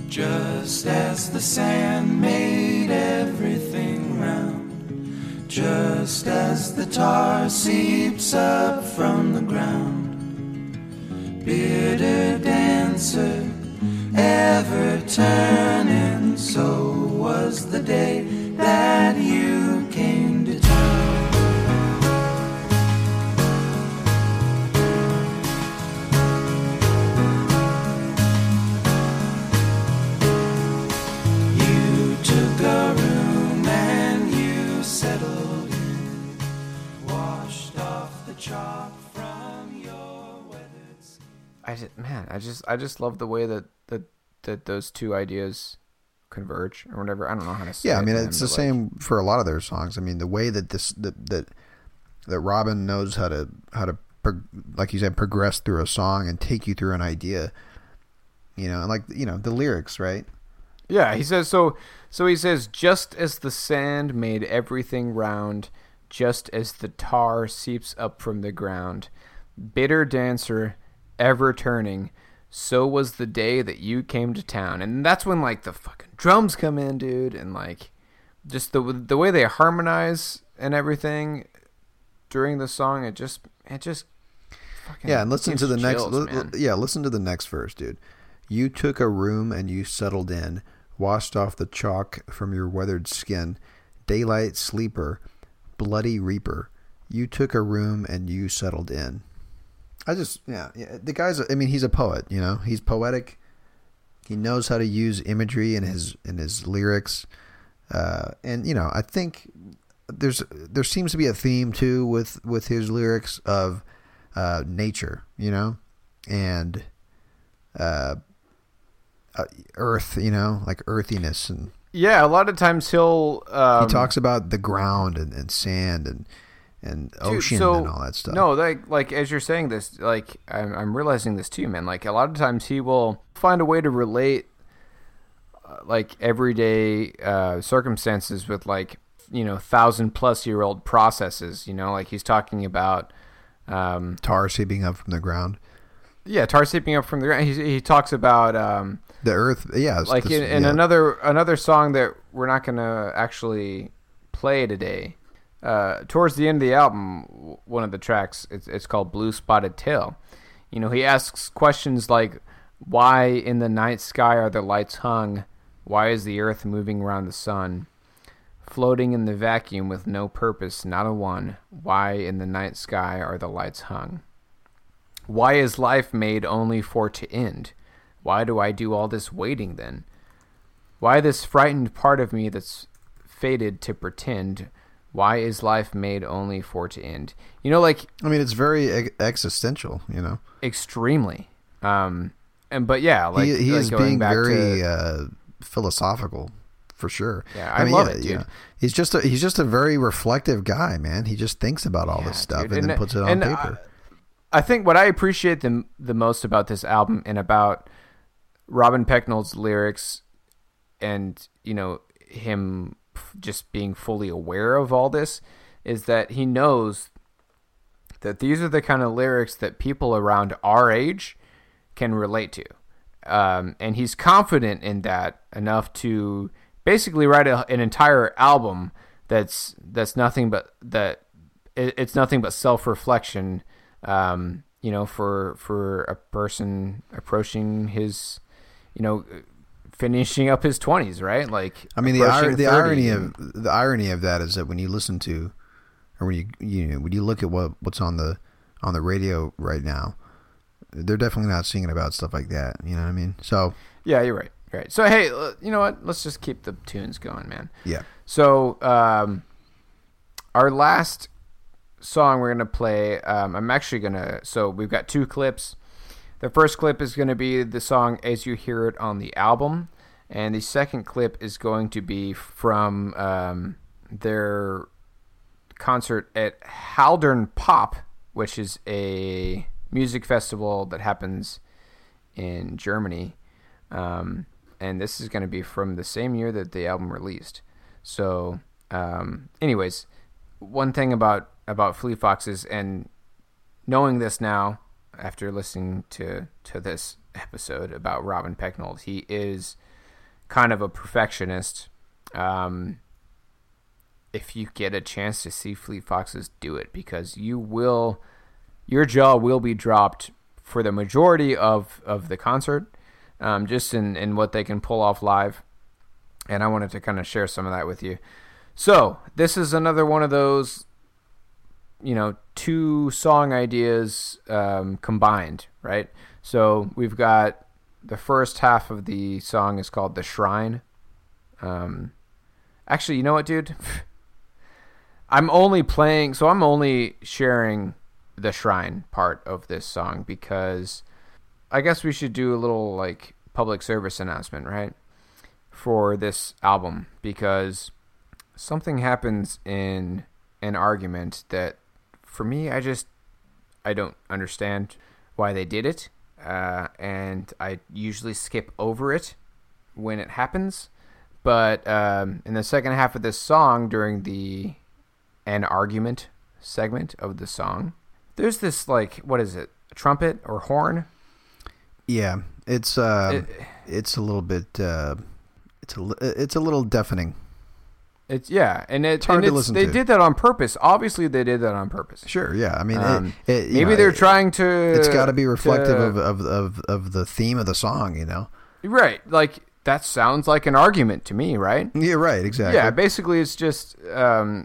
Just as the sand made everything round, just as the tar seeps up from the ground, bitter dancer, ever turning, so was the day that you came to town. I just love the way that those two ideas converge or whatever. I don't know how to say it. Yeah, I mean, it's the same for a lot of their songs. I mean, the way that that Robin knows how to like you said, progress through a song and take you through an idea, you know, and like, you know, the lyrics, right? Yeah, he says, so he says, just as the sand made everything round, just as the tar seeps up from the ground, bitter dancer, ever turning, so was the day that you came to town. And that's when, like, the fucking drums come in, dude, and, like, just the way they harmonize and everything during the song, it just fucking, yeah, and listen to the chills, next, man. Yeah, listen to the next verse, dude. You took a room and you settled in, washed off the chalk from your weathered skin, daylight sleeper, bloody reaper. You took a room and you settled in. I just, yeah, the guy's, I mean, he's a poet, you know, he's poetic. He knows how to use imagery in his lyrics. And, you know, I think there seems to be a theme too with his lyrics of nature, you know, and earth, you know, like earthiness. And yeah, a lot of times he talks about the ground and sand and ocean, dude, so, and all that stuff. No, like as you're saying this, like I'm realizing this too, man. Like a lot of times he will find a way to relate like everyday circumstances with, like, you know, 1,000+ year old processes, you know, like he's talking about tar seeping up from the ground. Yeah, tar seeping up from the ground. He talks about the earth. Yeah, like in another song that we're not going to actually play today. Towards the end of the album, one of the tracks, it's called Blue Spotted Tail. You know, he asks questions like, why in the night sky are the lights hung? Why is the earth moving around the sun? Floating in the vacuum with no purpose, not a one. Why in the night sky are the lights hung? Why is life made only for to end? Why do I do all this waiting then? Why this frightened part of me that's fated to pretend? Why is life made only for to end? You know, like, I mean, it's very existential, you know, extremely. And but yeah, like he is being very philosophical, for sure. Yeah, I mean, love it, dude. You know, he's just a very reflective guy, man. He just thinks about all this stuff, dude, and then puts it on paper. I think what I appreciate the most about this album and about Robin Pecknold's lyrics, and, you know, him just being fully aware of all this, is that he knows that these are the kind of lyrics that people around our age can relate to. And he's confident in that enough to basically write an entire album that's nothing but that. It's nothing but self-reflection, you know, for a person approaching his, you know, finishing up his 20s, right? Like, I mean, the irony of that is that when you listen to, or when you look at what's on the radio right now, they're definitely not singing about stuff like that. You know what I mean? So yeah, you're right. Right. So hey, you know what? Let's just keep the tunes going, man. Yeah. So our last song we're gonna play. I'm actually gonna. So we've got two clips. The first clip is going to be the song As You Hear It on the album, and the second clip is going to be from their concert at Haldern Pop, which is a music festival that happens in Germany. And this is going to be from the same year that the album released. So anyways, one thing about Fleet Foxes, and knowing this now, after listening to this episode about Robin Pecknold, he is kind of a perfectionist. If you get a chance to see Fleet Foxes, do it, because your jaw will be dropped for the majority of the concert, just in what they can pull off live. And I wanted to kind of share some of that with you. So this is another one of those, you know, two song ideas combined, right? So we've got the first half of the song is called The Shrine. Actually, you know what, dude? I'm only sharing the Shrine part of this song because I guess we should do a little, like, public service announcement, right? for this album because something happens in An Argument that, for me, I don't understand why they did it. And I usually skip over it when it happens. But in the second half of this song, during the An Argument segment of the song, there's this, like, what is it, a trumpet or horn? Yeah, it's a little bit it's a little deafening. It's yeah, and it's hard to listen to. They did that on purpose. Obviously, they did that on purpose. Sure, yeah. I mean, maybe they're trying to. It's got to be reflective of the theme of the song, you know? Right, like that sounds like an argument to me, right? Yeah, right, exactly. Yeah, basically, it's just the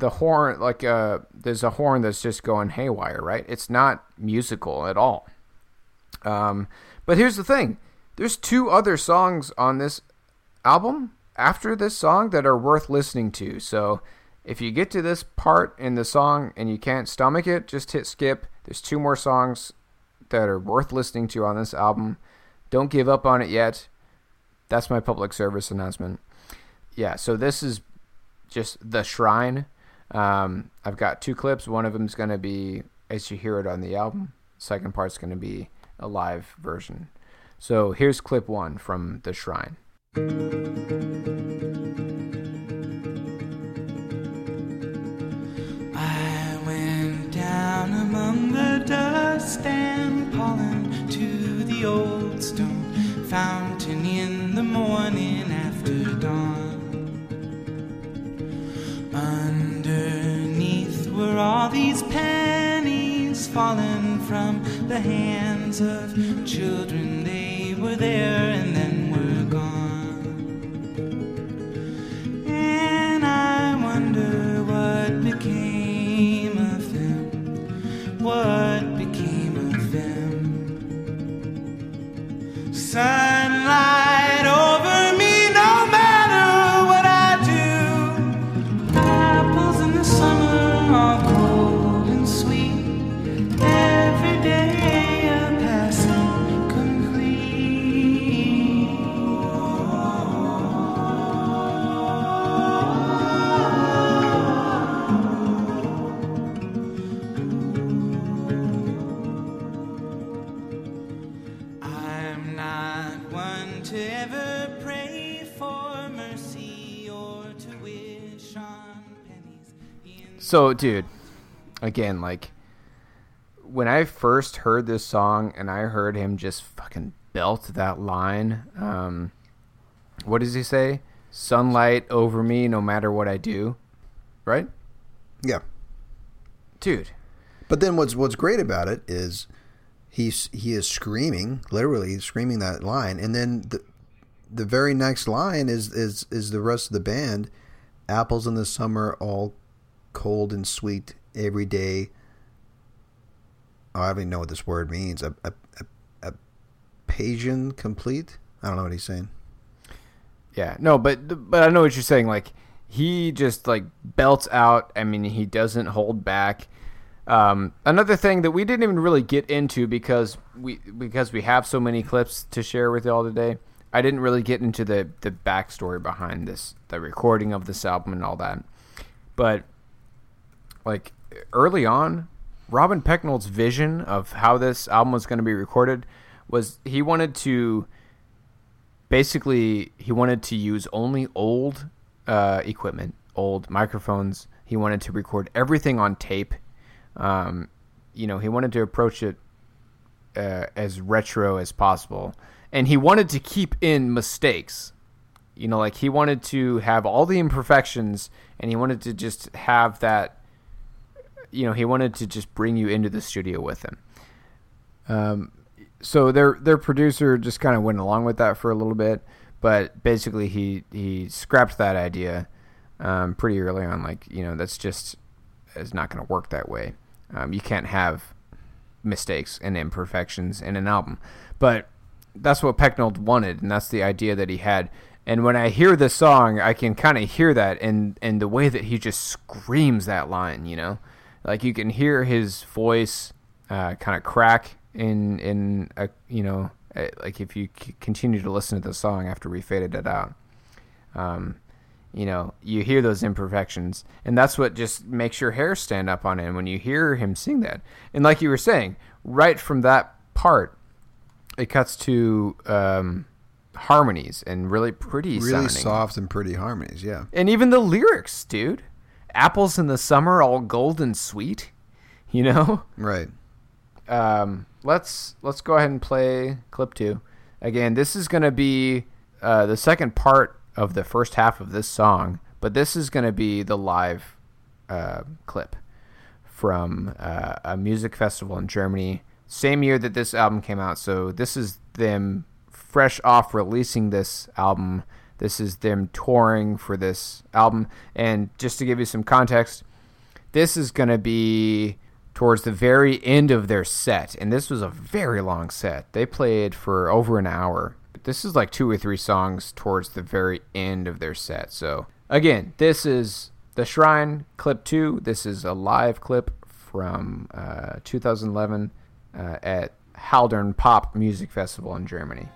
horn. Like there's a horn that's just going haywire, right? It's not musical at all. But here's the thing. There's two other songs on this album after this song that are worth listening to. So if you get to this part in the song and you can't stomach it, just hit skip. There's two more songs that are worth listening to on this album. Don't give up on it yet. That's my public service announcement. Yeah, so this is just The Shrine. I've got two clips. One of them is going to be as you hear it on the album. Second part's going to be a live version. So here's clip one from The Shrine. I went down among the dust and pollen to the old stone fountain in the morning after dawn. Underneath were all these pennies fallen from the hands of children. They were there and then were gone. And I wonder what became of them. What became of them? Sunlight over me, no matter what I do. Apples in the summer are cold and sweet. Every day. So, dude, again, like, when I first heard this song and I heard him just fucking belt that line, what does he say? Sunlight over me no matter what I do, right? Yeah. Dude. But then what's great about it is he is screaming, literally screaming that line, and then the very next line is the rest of the band, apples in the summer all cold and sweet every day. Oh, I don't even know what this word means. A Asian complete? I don't know what he's saying. Yeah, no, but I know what you're saying. Like, he just, like, belts out. I mean, he doesn't hold back. Another thing that we didn't even really get into because we have so many clips to share with y'all today, I didn't really get into the backstory behind this, the recording of this album and all that. But like early on, Robin Pecknold's vision of how this album was going to be recorded was he wanted to use only old equipment, old microphones. He wanted to record everything on tape. He wanted to approach it as retro as possible, and he wanted to keep in mistakes. You know, like he wanted to have all the imperfections, and he wanted to just have that. You know, he wanted to just bring you into the studio with him. So their producer just kind of went along with that for a little bit, but basically he scrapped that idea pretty early on. Like, you know, it's not going to work that way. You can't have mistakes and imperfections in an album. But that's what Pecknold wanted, and that's the idea that he had. And when I hear this song, I can kind of hear that in the way that he just screams that line, you know? Like, you can hear his voice kind of crack in a, you know, like if you continue to listen to the song after we faded it out. You know, you hear those imperfections, and that's what just makes your hair stand up on end when you hear him sing that. And like you were saying, right from that part, it cuts to harmonies and really pretty sounding. Really soft and pretty harmonies, yeah. And even the lyrics, dude. Apples in the summer, all gold and sweet, you know? Right. Let's go ahead and play clip 2. Again, this is going to be the second part of the first half of this song, but this is going to be the live clip from a music festival in Germany. Same year that this album came out, so this is them fresh off releasing this album. This is them touring for this album. And just to give you some context, this is going to be towards the very end of their set. And this was a very long set. They played for over an hour. This is like 2 or 3 songs towards the very end of their set. So again, this is The Shrine, clip 2. This is a live clip from 2011 at Haldern Pop Music Festival in Germany.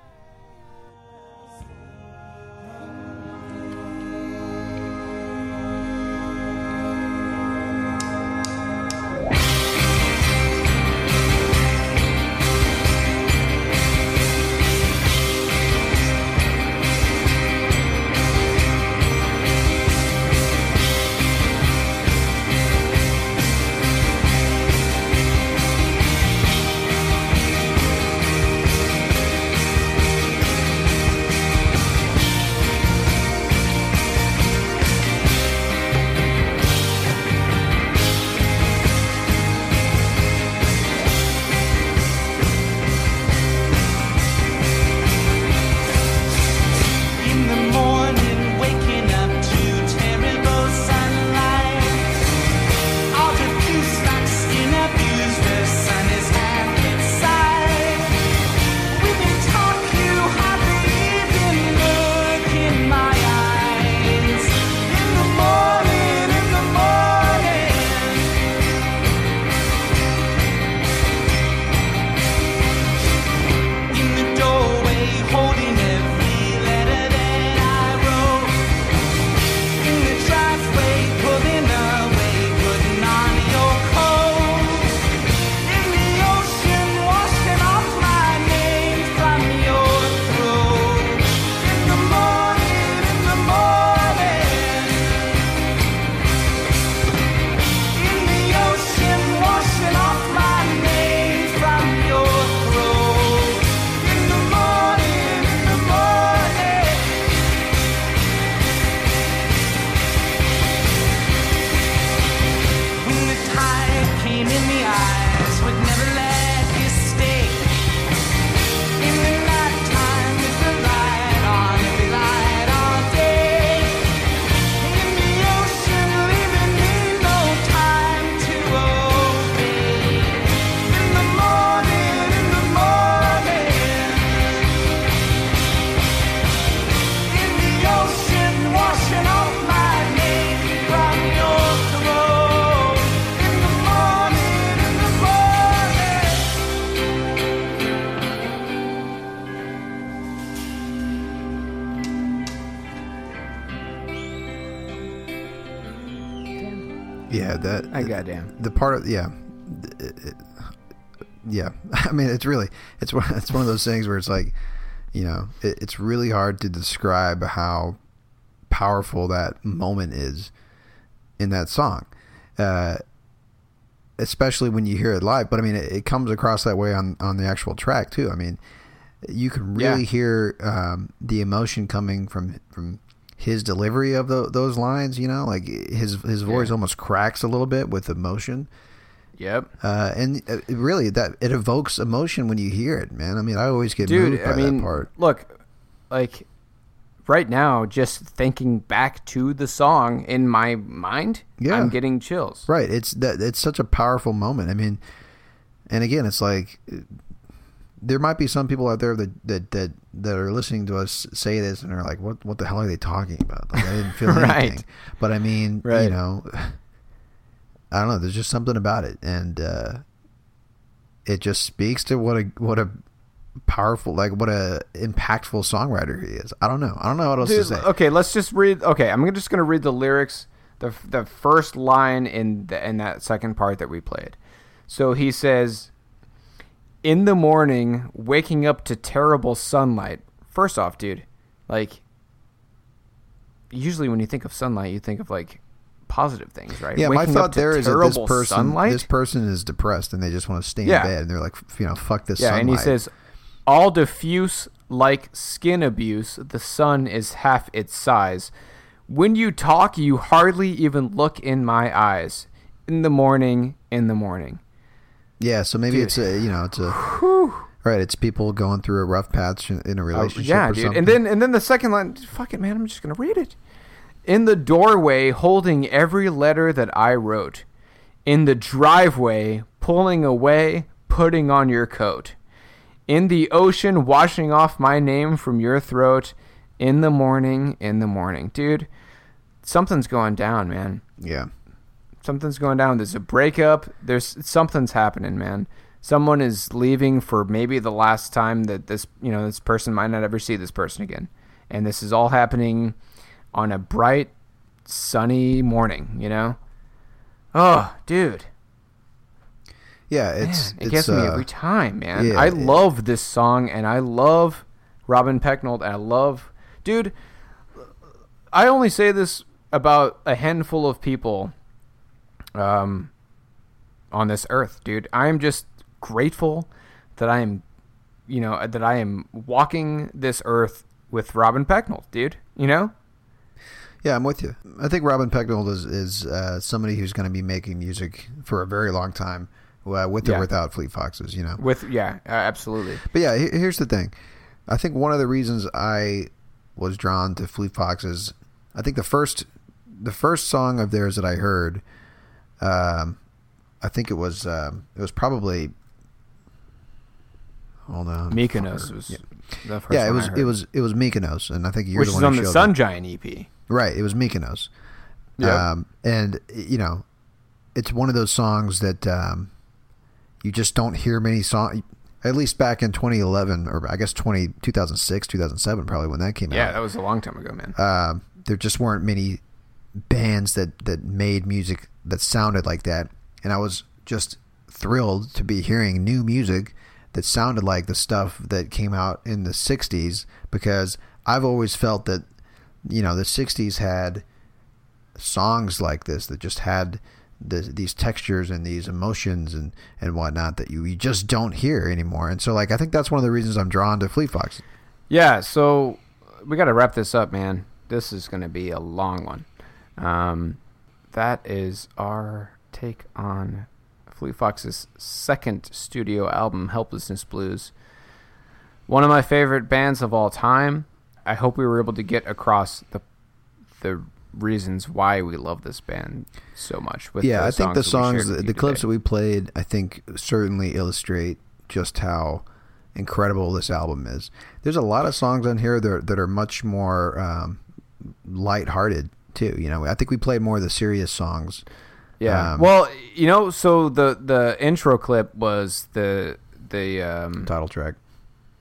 Goddamn. The part of yeah. I mean, it's really it's one of those things where it's like, you know, it's really hard to describe how powerful that moment is in that song, especially when you hear it live. But I mean, it comes across that way on the actual track too. I mean, you can really hear the emotion coming from his delivery of those lines, you know, like his voice almost cracks a little bit with emotion. Yep. And really, that it evokes emotion when you hear it, man. I mean, I always get moved by that part. Look, like right now, just thinking back to the song in my mind, I'm getting chills. Right. It's such a powerful moment. I mean, and again, it's like, there might be some people out there that are listening to us say this and are like, what the hell are they talking about? Like, I didn't feel anything. But I mean, you know, I don't know. There's just something about it. And it just speaks to what a powerful, like what a impactful songwriter he is. I don't know what else to say. Okay, let's just read. Okay, I'm just gonna read the lyrics, the first line in that second part that we played. So he says, "In the morning, waking up to terrible sunlight." First off, dude, like, usually when you think of sunlight, you think of like positive things, right? Yeah, my thought there is that this person is depressed and they just want to stay in bed and they're like, fuck this sunlight. And he says, all diffuse like skin abuse, the sun is half its size. When you talk, you hardly even look in my eyes. In the morning, in the morning. Yeah, so maybe it's people going throroa rough patch in a relationship or something. Yeah, dude. And then the second line, fuck it, man, I'm just going to read it. In the doorway, holding every letter that I wrote. In the driveway, pulling away, putting on your coat. In the ocean, washing off my name from your throat. In the morning, in the morning. Dude, something's going down, man. Yeah. Something's going down. There's a breakup. Something's happening, man. Someone is leaving for maybe the last time that this person might not ever see this person again. And this is all happening on a bright, sunny morning, Oh, dude. Yeah, it gets me every time, man. Yeah, I love this song, and I love Robin Pecknold, and I love... Dude, I only say this about a handful of people on this earth, dude. I am just grateful that I am walking this earth with Robin Pecknold, dude, Yeah, I'm with you. I think Robin Pecknold is somebody who's going to be making music for a very long time, with or without Fleet Foxes, absolutely. But yeah, here's the thing. I think one of the reasons I was drawn to Fleet Foxes, I think the first song of theirs that I heard, I think it was probably. Hold on. Mykonos was the first. Yeah, it was Mykonos, and I think you're the one who showed it. Which is on the Sun Giant EP. Right, it was Mykonos. Yeah. And it's one of those songs that you just don't hear many songs, at least back in 2011, or I guess 2006, 2007, probably when that came out. Yeah, that was a long time ago, man. There just weren't many bands that made music that sounded like that, and I was just thrilled to be hearing new music that sounded like the stuff that came out in the 60s, because I've always felt that the 60s had songs like this that just had these textures and these emotions and whatnot that you just don't hear anymore. And so, like, I think that's one of the reasons I'm drawn to Fleet Foxes. Yeah, so we got to wrap this up, man. This is going to be a long one. That is our take on Fleet Foxes' second studio album, Helplessness Blues. One of my favorite bands of all time. I hope we were able to get across the reasons why we love this band so much. I think the songs, the clips that we played, I think certainly illustrate just how incredible this album is. There's a lot of songs on here that are much more lighthearted too. I think we played more of the serious songs. Yeah. So the intro clip was the title track.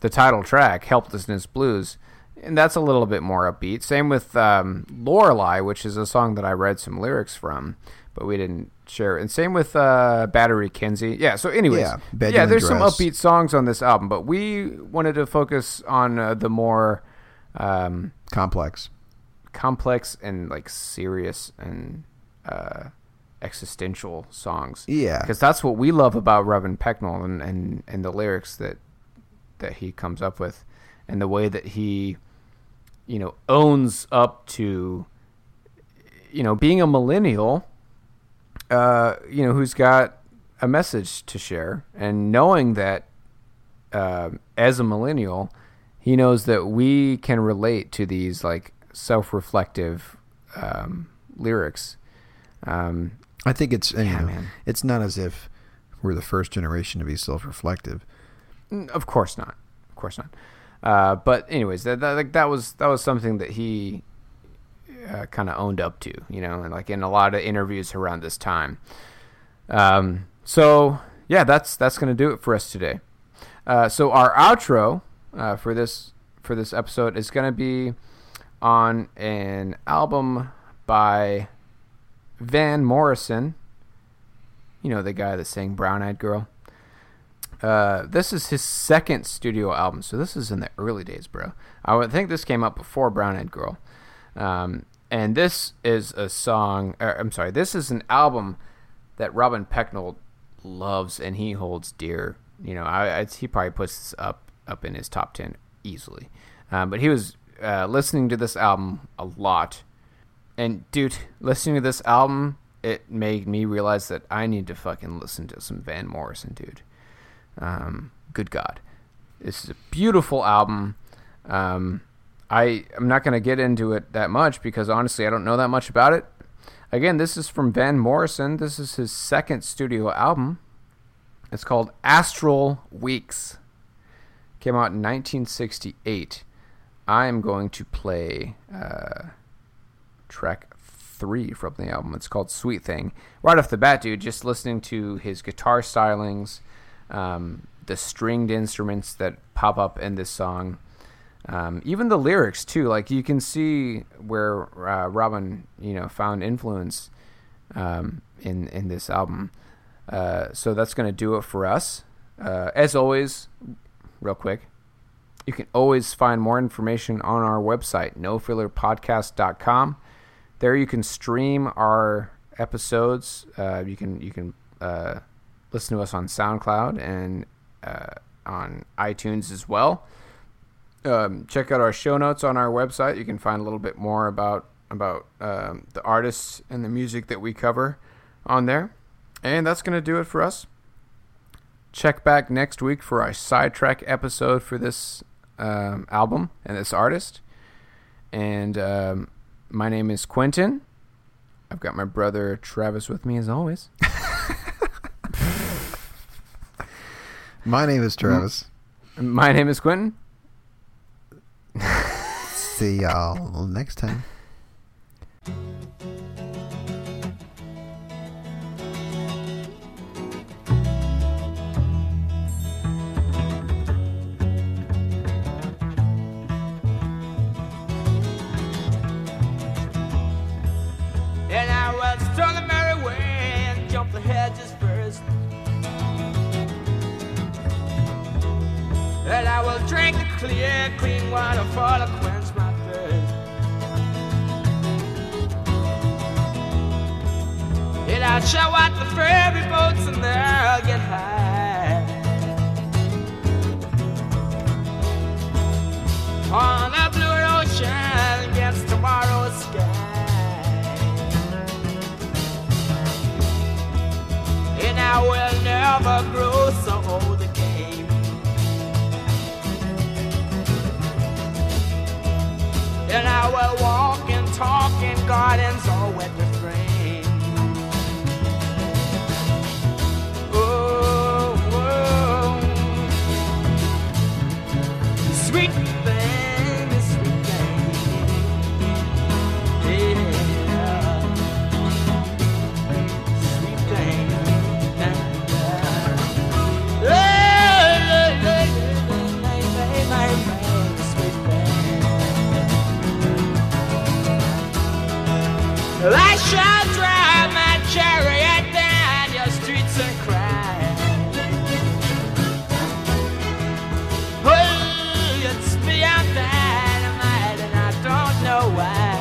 The title track, Helplessness Blues. And that's a little bit more upbeat. Same with Lorelei, which is a song that I read some lyrics from, but we didn't share. And same with Battery Kinsey. Yeah, so anyways. Yeah, there's some upbeat songs on this album, but we wanted to focus on the more... complex and like serious and existential songs. Yeah. Because that's what we love about Robin Pecknold and the lyrics that he comes up with and the way that he... owns up to, being a millennial, who's got a message to share, and knowing that as a millennial, he knows that we can relate to these like self-reflective lyrics. I think it's not as if we're the first generation to be self-reflective. Of course not. But anyways, that was something that he kind of owned up to, and like in a lot of interviews around this time. So yeah, that's going to do it for us today. So our outro for this episode is going to be on an album by Van Morrison. You know, the guy that sang Brown Eyed Girl. This is his second studio album, so this is in the early days, bro. I would think this came out before Brown Eyed Girl. And this is a song, this is an album that Robin Pecknold loves and he holds dear. You know, he probably puts this up in his top 10 easily. But he was listening to this album a lot. And, dude, listening to this album, it made me realize that I need to fucking listen to some Van Morrison, dude. Good God. This is a beautiful album. I'm not going to get into it that much because, honestly, I don't know that much about it. Again, this is from Van Morrison. This is his second studio album. It's called Astral Weeks. Came out in 1968. I am going to play track 3 from the album. It's called Sweet Thing. Right off the bat, dude, just listening to his guitar stylings, the stringed instruments that pop up in this song, even the lyrics, too. Like, you can see where Robin, you know, found influence in this album. So that's going to do it for us. As always, real quick, you can always find more information on our website, nofillerpodcast.com. There you can stream our episodes. You can listen to us on SoundCloud and on iTunes as well. Check out our show notes on our website. You can find a little bit more about the artists and the music that we cover on there. And that's going to do it for us. Check back next week for our sidetrack episode for this album and this artist. And my name is Quentin. I've got my brother Travis with me as always. My name is Travis. My name is Quentin. See y'all next time. Drink the clear, clean water for to quench my thirst. And I'll show out the ferry boats and they'll get high on the blue ocean against tomorrow's sky. And I will never grow so old again. And I will walk and talk in gardens all with the frames. Oh, oh, sweet thing, sweet thing, yeah, sweet thing, yeah, yeah. I shall drive my chariot down your streets and cry. Oh, it's beyond dynamite and I don't know why.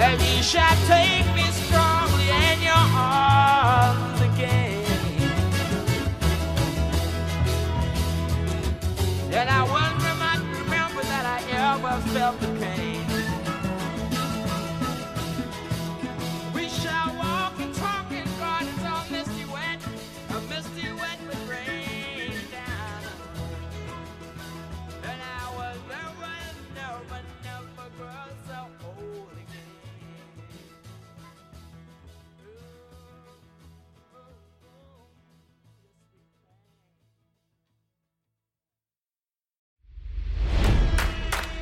And you shall take me strongly in your arms again. And I won't remember that I ever felt the pain.